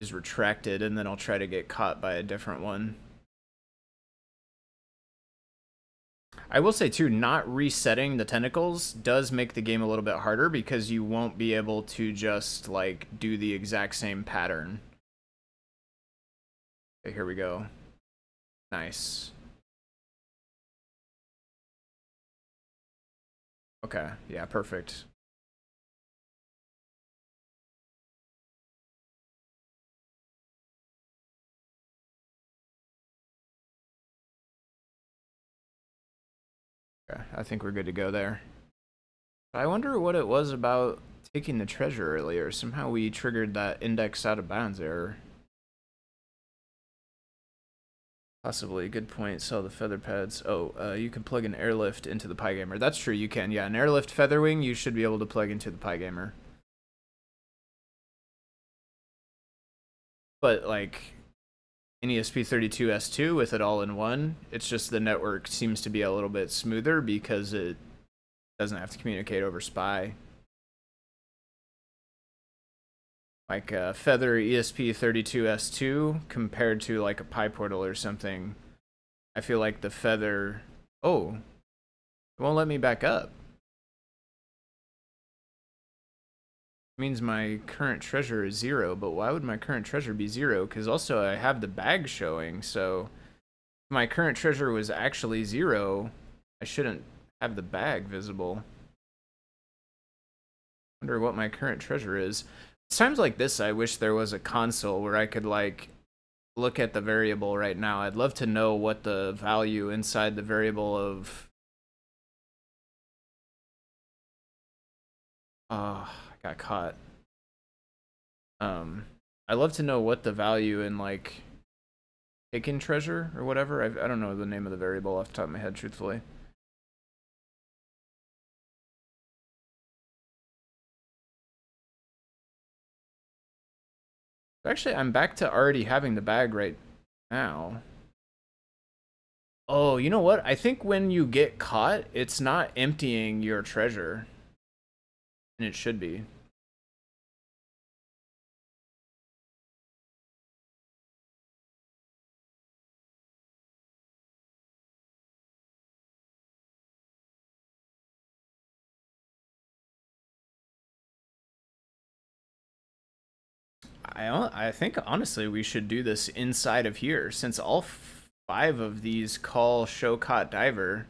is retracted, and then I'll try to get caught by a different one. I will say too, not resetting the tentacles does make the game a little bit harder because you won't be able to just like do the exact same pattern. Okay, here we go. Nice. Okay, yeah, perfect. I think we're good to go there. I wonder what it was about taking the treasure earlier. Somehow we triggered that index out of bounds error. Possibly. Good point. Sell the feather pads. Oh, you can plug an Airlift into the PyGamer. That's true, you can. Yeah, an Airlift featherwing you should be able to plug into the PyGamer. But, like... In ESP32 S2 with it all in one, it's just the network seems to be a little bit smoother because it doesn't have to communicate over SPI. Like a Feather ESP32 S2 compared to like a PyPortal or something, I feel like the Feather... Oh, it won't let me back up. Means my current treasure is 0, but why would my current treasure be 0? Because also I have the bag showing, so if my current treasure was actually 0, I shouldn't have the bag visible. I wonder what my current treasure is. It's times like this, I wish there was a console where I could, like, look at the variable right now. I'd love to know what the value inside the variable of... Oh, I got caught. I'd love to know what the value in, like, taken treasure or whatever. I don't know the name of the variable off the top of my head, truthfully. Actually, I'm back to already having the bag right now. Oh, you know what? I think when you get caught, it's not emptying your treasure. And it should be. I think, honestly, we should do this inside of here, since all five of these call show caught diver.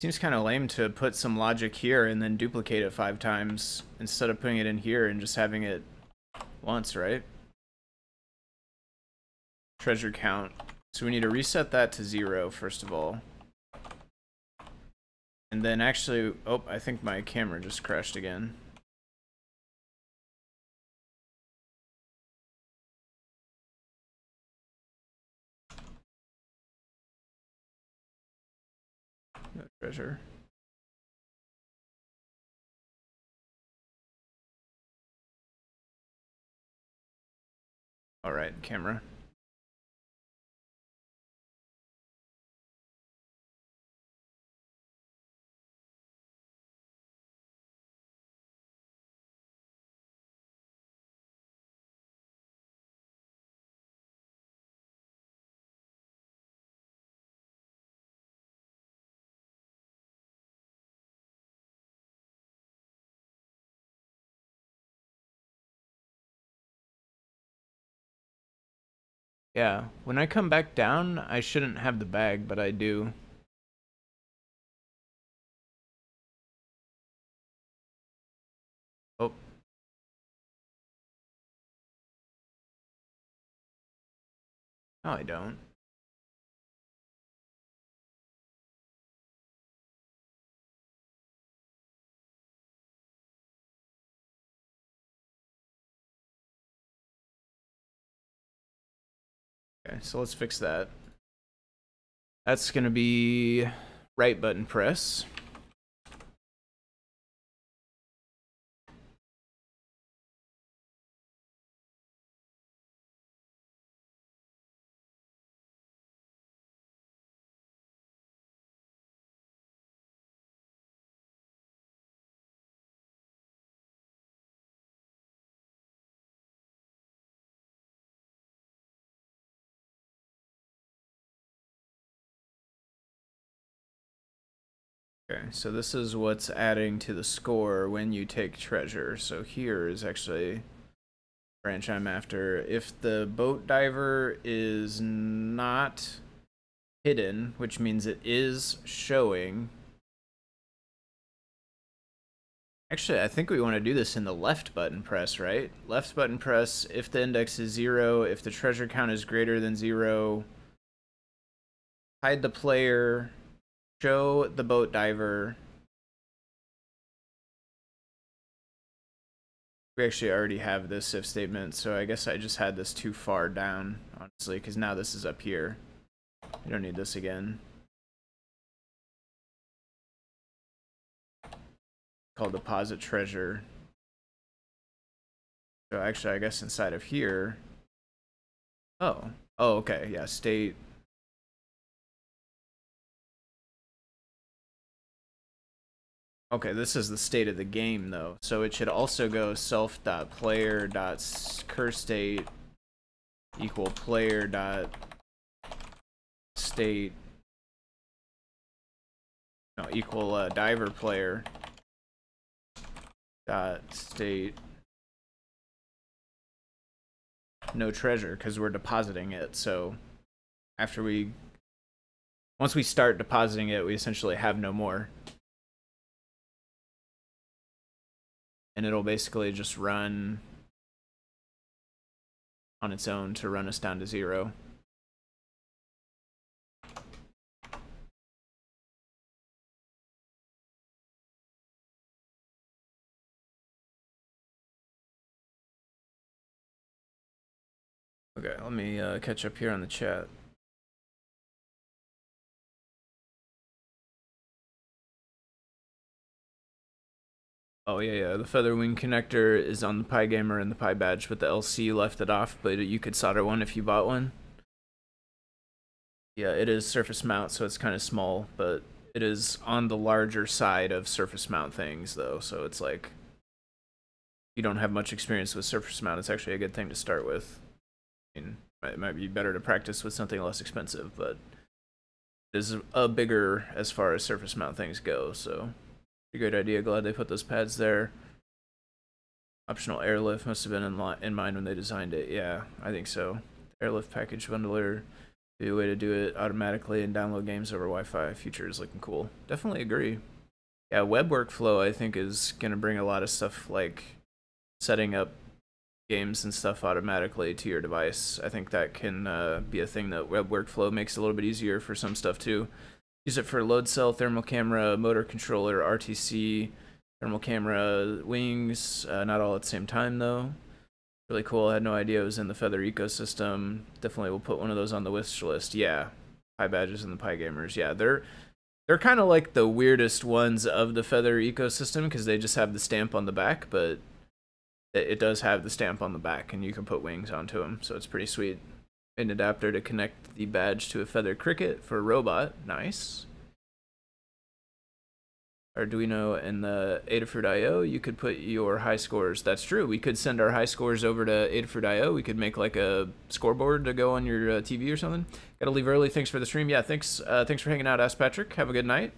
Seems kind of lame to put some logic here and then duplicate it 5 times instead of putting it in here and just having it once, right? Treasure count. So we need to reset that to 0, first of all. And then actually, oh, I think my camera just crashed again. Treasure. All right, camera. Yeah, when I come back down, I shouldn't have the bag, but I do. Oh. No, I don't. Okay, so let's fix that. That's going to be right button press. Okay, so this is what's adding to the score when you take treasure. So here is actually the branch I'm after. If the boat diver is not hidden, which means it is showing. Actually, I think we want to do this in the left button press, right? Left button press, if the index is 0, if the treasure count is greater than 0, hide the player. Show the boat diver. We actually already have this if statement, so I guess I just had this too far down, honestly, because now this is up here. I don't need this again. Called deposit treasure. So actually, I guess inside of here. Oh. Oh, okay. Yeah, state. Okay, this is the state of the game, though. So it should also go self.player.curState equal player.state. No, equal diver player dot state. No treasure, because we're depositing it. So after we... Once we start depositing it, we essentially have no more. And it'll basically just run on its own to run us down to zero. Okay, let me catch up here on the chat. Oh yeah, the featherwing connector is on the PyGamer and the PyBadge, but the LC left it off, but you could solder one if you bought one. Yeah, it is surface mount, so it's kind of small, but it is on the larger side of surface mount things though, so it's like, you don't have much experience with surface mount, it's actually a good thing to start with. I mean, it might be better to practice with something less expensive, but this is a bigger as far as surface mount things go, so a great idea. Glad they put those pads there. Optional Airlift must have been in mind when they designed it. Yeah, I think so. Airlift package bundler would be a way to do it automatically and download games over Wi-Fi. Future is looking cool. Definitely agree. Yeah, Web Workflow I think is going to bring a lot of stuff like setting up games and stuff automatically to your device. I think that can be a thing that Web Workflow makes a little bit easier for some stuff too. Use it for load cell, thermal camera, motor controller, RTC, thermal camera, wings, not all at the same time though. Really cool, I had no idea it was in the Feather ecosystem. Definitely will put one of those on the wish list. Yeah, PyBadges and the PyGamers, yeah, they're kind of like the weirdest ones of the Feather ecosystem because they just have the stamp on the back, but it does have the stamp on the back and you can put wings onto them, so it's pretty sweet. An adapter to connect the badge to a feather cricket for a robot. Nice. Arduino and the Adafruit IO, you could put your high scores. That's true. We could send our high scores over to Adafruit IO. We could make like a scoreboard to go on your TV or something. Gotta leave early. Thanks for the stream. Yeah, thanks for hanging out, Ask Patrick. Have a good night.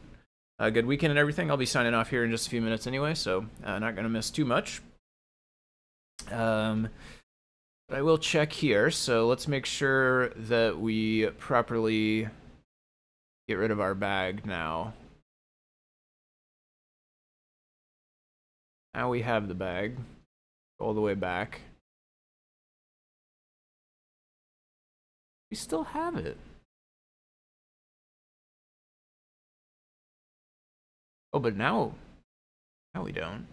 Good weekend and everything. I'll be signing off here in just a few minutes anyway, so not gonna miss too much. But I will check here, so let's make sure that we properly get rid of our bag now. Now we have the bag, all the way back. We still have it. Oh, but now we don't.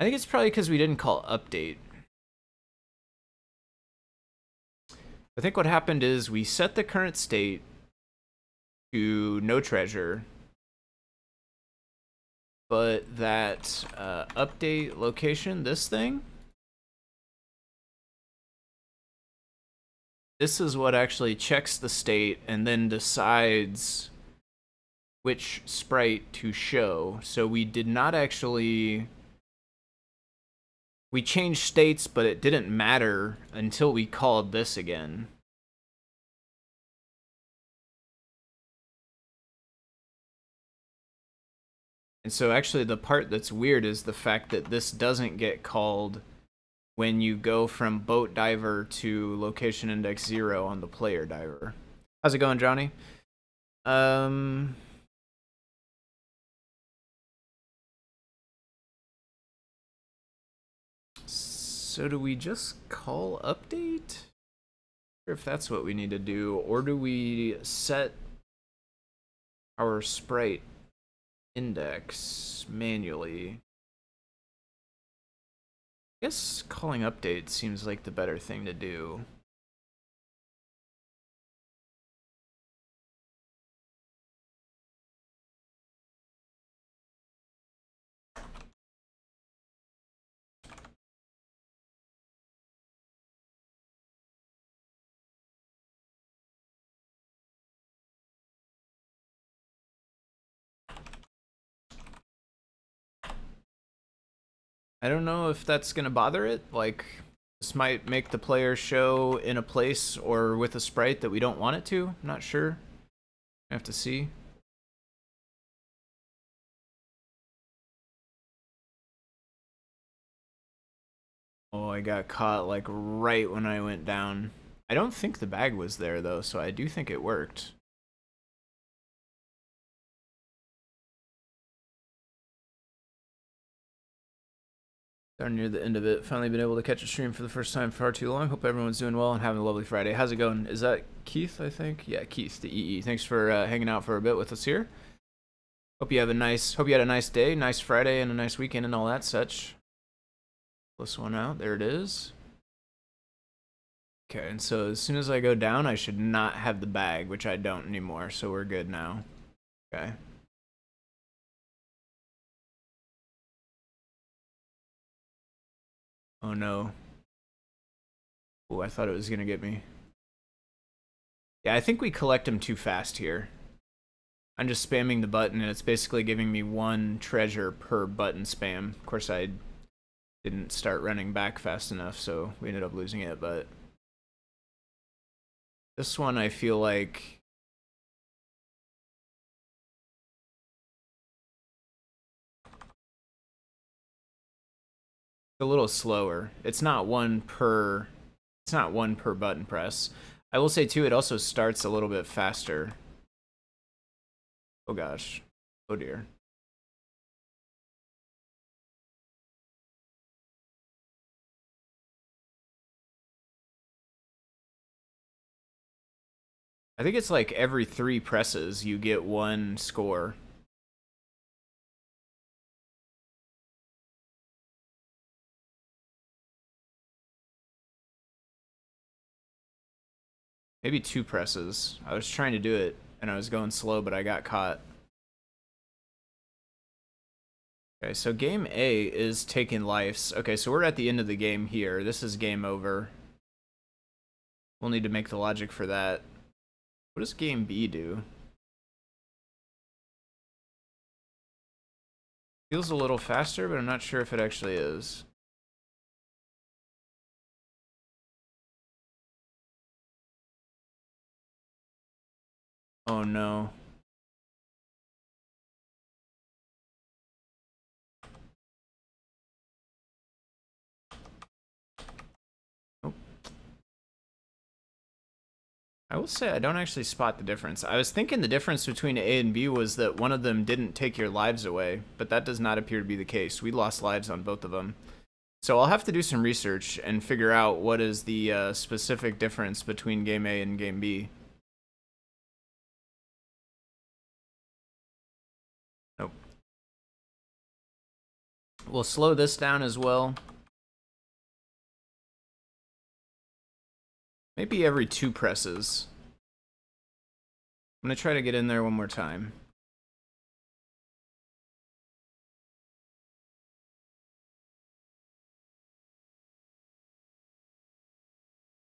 I think it's probably because we didn't call update. I think what happened is we set the current state to no treasure, but that update location, this thing, this is what actually checks the state and then decides which sprite to show. So we did not actually... We changed states, but it didn't matter until we called this again. And so actually the part that's weird is the fact that this doesn't get called when you go from boat diver to location index 0 on the player diver. How's it going, Johnny? So do we just call update? I wonder if that's what we need to do, or do we set our sprite index manually? I guess calling update seems like the better thing to do. I don't know if that's gonna bother it, like, this might make the player show in a place or with a sprite that we don't want it to, I'm not sure. I have to see. Oh, I got caught like right when I went down. I don't think the bag was there though, so I do think it worked. They're near the end of it. Finally been able to catch a stream for the first time for far too long. Hope everyone's doing well and having a lovely Friday. How's it going? Is that Keith, I think? Yeah, Keith, the EE. Thanks for hanging out for a bit with us here. Hope you had a nice day, nice Friday, and a nice weekend and all that such. Pull this one out. There it is. Okay, and so as soon as I go down, I should not have the bag, which I don't anymore, so we're good now. Okay. Oh no. Oh, I thought it was gonna get me. Yeah, I think we collect them too fast here. I'm just spamming the button, and it's basically giving me one treasure per button spam. Of course, I didn't start running back fast enough, so we ended up losing it, but... This one, I feel like... a little slower. It's not one per button press. I will say, too, it also starts a little bit faster. Oh, gosh. Oh, dear. I think it's like every 3 presses you get one score. Maybe 2 presses. I was trying to do it and I was going slow, but I got caught. Okay, so game A is taking lives. Okay, so we're at the end of the game here. This is game over. We'll need to make the logic for that. What does game B do? Feels a little faster, but I'm not sure if it actually is. Oh no. I will say I don't actually spot the difference. I was thinking the difference between A and B was that one of them didn't take your lives away, but that does not appear to be the case. We lost lives on both of them. So I'll have to do some research and figure out what is the specific difference between game A and game B. Nope. We'll slow this down as well. Maybe every 2 presses. I'm gonna try to get in there one more time.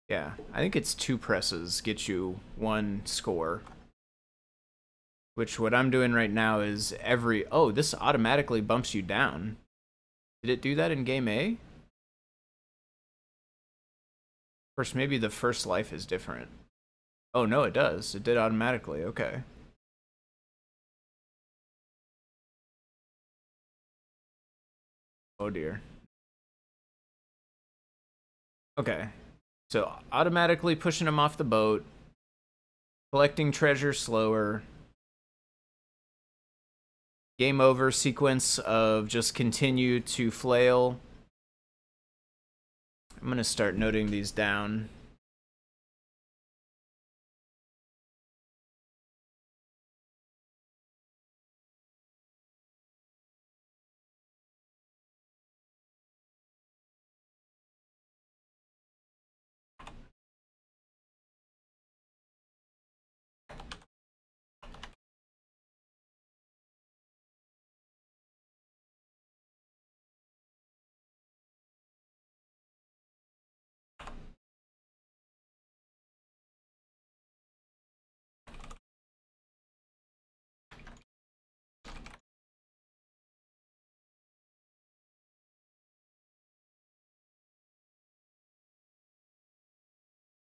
Yeah, I think it's 2 presses get you one score. Which what I'm doing right now is every... Oh, this automatically bumps you down. Did it do that in game A? Of course, maybe the first life is different. Oh, no, it does. It did automatically. Okay. Oh, dear. Okay. So, automatically pushing them off the boat. Collecting treasure slower. Game over sequence of just continue to flail. I'm going to start noting these down.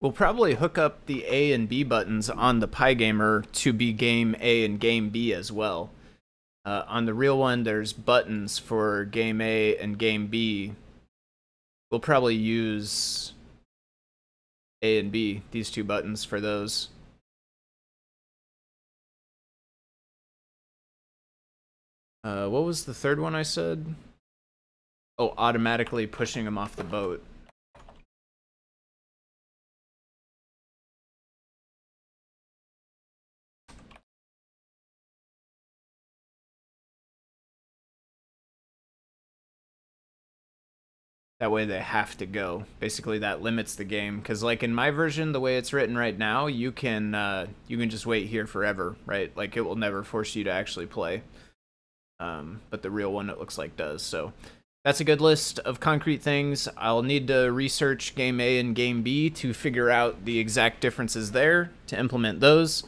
We'll probably hook up the A and B buttons on the PyGamer to be game A and game B as well. On the real one, there's buttons for game A and game B. We'll probably use A and B, these 2 buttons for those. What was the third one I said? Oh, automatically pushing him off the boat. That way they have to go. Basically, that limits the game. Because, like, in my version, the way it's written right now, you can just wait here forever, right? Like, it will never force you to actually play. But the real one, it looks like, does. So that's a good list of concrete things. I'll need to research Game A and Game B to figure out the exact differences there to implement those.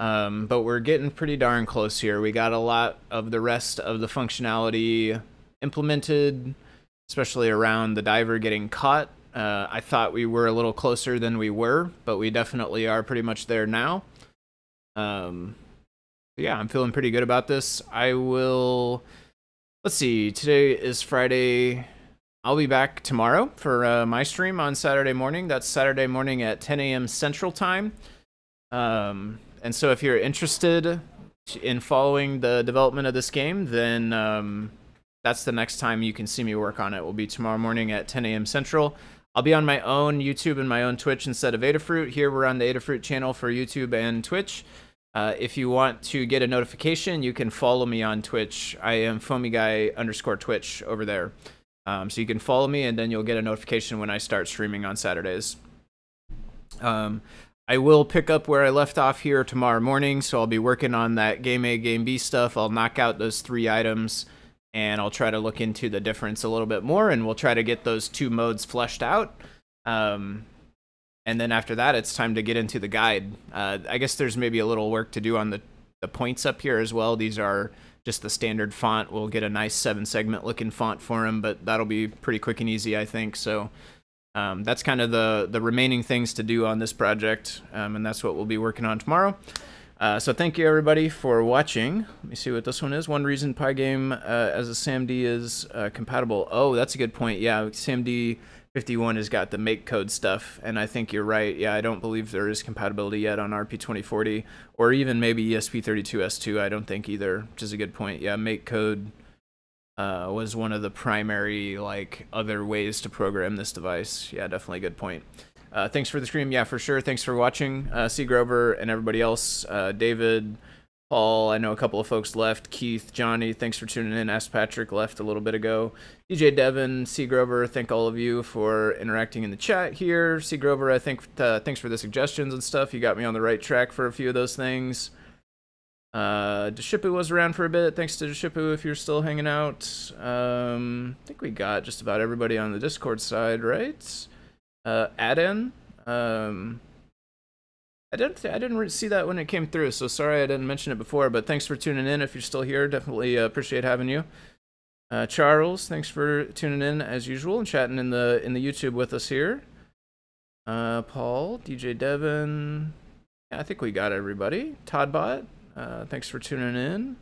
But we're getting pretty darn close here. We got a lot of the rest of the functionality implemented, especially around the diver getting caught. I thought we were a little closer than we were, but we definitely are pretty much there now. Yeah, I'm feeling pretty good about this. I will... Let's see, today is Friday. I'll be back tomorrow for my stream on Saturday morning. That's Saturday morning at 10 a.m. Central Time. And so if you're interested in following the development of this game, then... that's the next time you can see me work on it. Will be tomorrow morning at 10 a.m. Central. I'll be on my own YouTube and my own Twitch instead of Adafruit. Here we're on the Adafruit channel for YouTube and Twitch. If you want to get a notification, you can follow me on Twitch. I am FoamyGuy_Twitch over there. So you can follow me and then you'll get a notification when I start streaming on Saturdays. I will pick up where I left off here tomorrow morning. So I'll be working on that Game A, Game B stuff. I'll knock out those three items. And I'll try to look into the difference a little bit more, and we'll try to get those two modes fleshed out. And then after that, it's time to get into the guide. I guess there's maybe a little work to do on the points up here as well. These are just the standard font. We'll get a nice 7-segment looking font for them, but that'll be pretty quick and easy, I think. So that's kind of the remaining things to do on this project, and that's what we'll be working on tomorrow. So thank you everybody for watching. Let me see what this one is. One reason Pygame as a SAMD is compatible. Oh, that's a good point. Yeah, SAMD51 has got the MakeCode stuff, and I think you're right. Yeah, I don't believe there is compatibility yet on RP2040 or even maybe ESP32S2. I don't think either, which is a good point. Yeah, MakeCode was one of the primary like other ways to program this device. Yeah, definitely a good point. Thanks for the stream. Yeah, for sure. Thanks for watching. C. Grover and everybody else. David, Paul, I know a couple of folks left. Keith, Johnny, thanks for tuning in. S. Patrick left a little bit ago. DJ Devin, C. Grover, thank all of you for interacting in the chat here. C. Grover, I think thanks for the suggestions and stuff. You got me on the right track for a few of those things. Deshipu was around for a bit. Thanks to Deshipu if you're still hanging out. I think we got just about everybody on the Discord side, right? Add-in. I didn't see that when it came through, so sorry I didn't mention it before. But thanks for tuning in. If you're still here, definitely appreciate having you. Charles, thanks for tuning in as usual and chatting in the YouTube with us here. Paul, DJ Devin. Yeah, I think we got everybody. Toddbot, thanks for tuning in.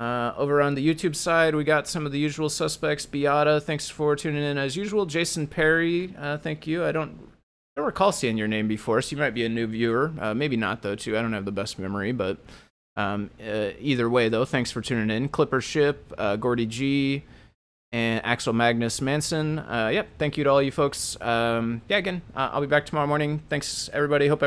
Over on the YouTube side, we got some of the usual suspects. Beata, thanks for tuning in as usual. Jason Perry, thank you. I don't recall seeing your name before, so you might be a new viewer. Maybe not, though, too. I don't have the best memory, but either way, though, thanks for tuning in. Clipper Ship, Gordy G, and Axel Magnus Manson. Yep, thank you to all you folks. Yeah, again, I'll be back tomorrow morning. Thanks, everybody. Hope everybody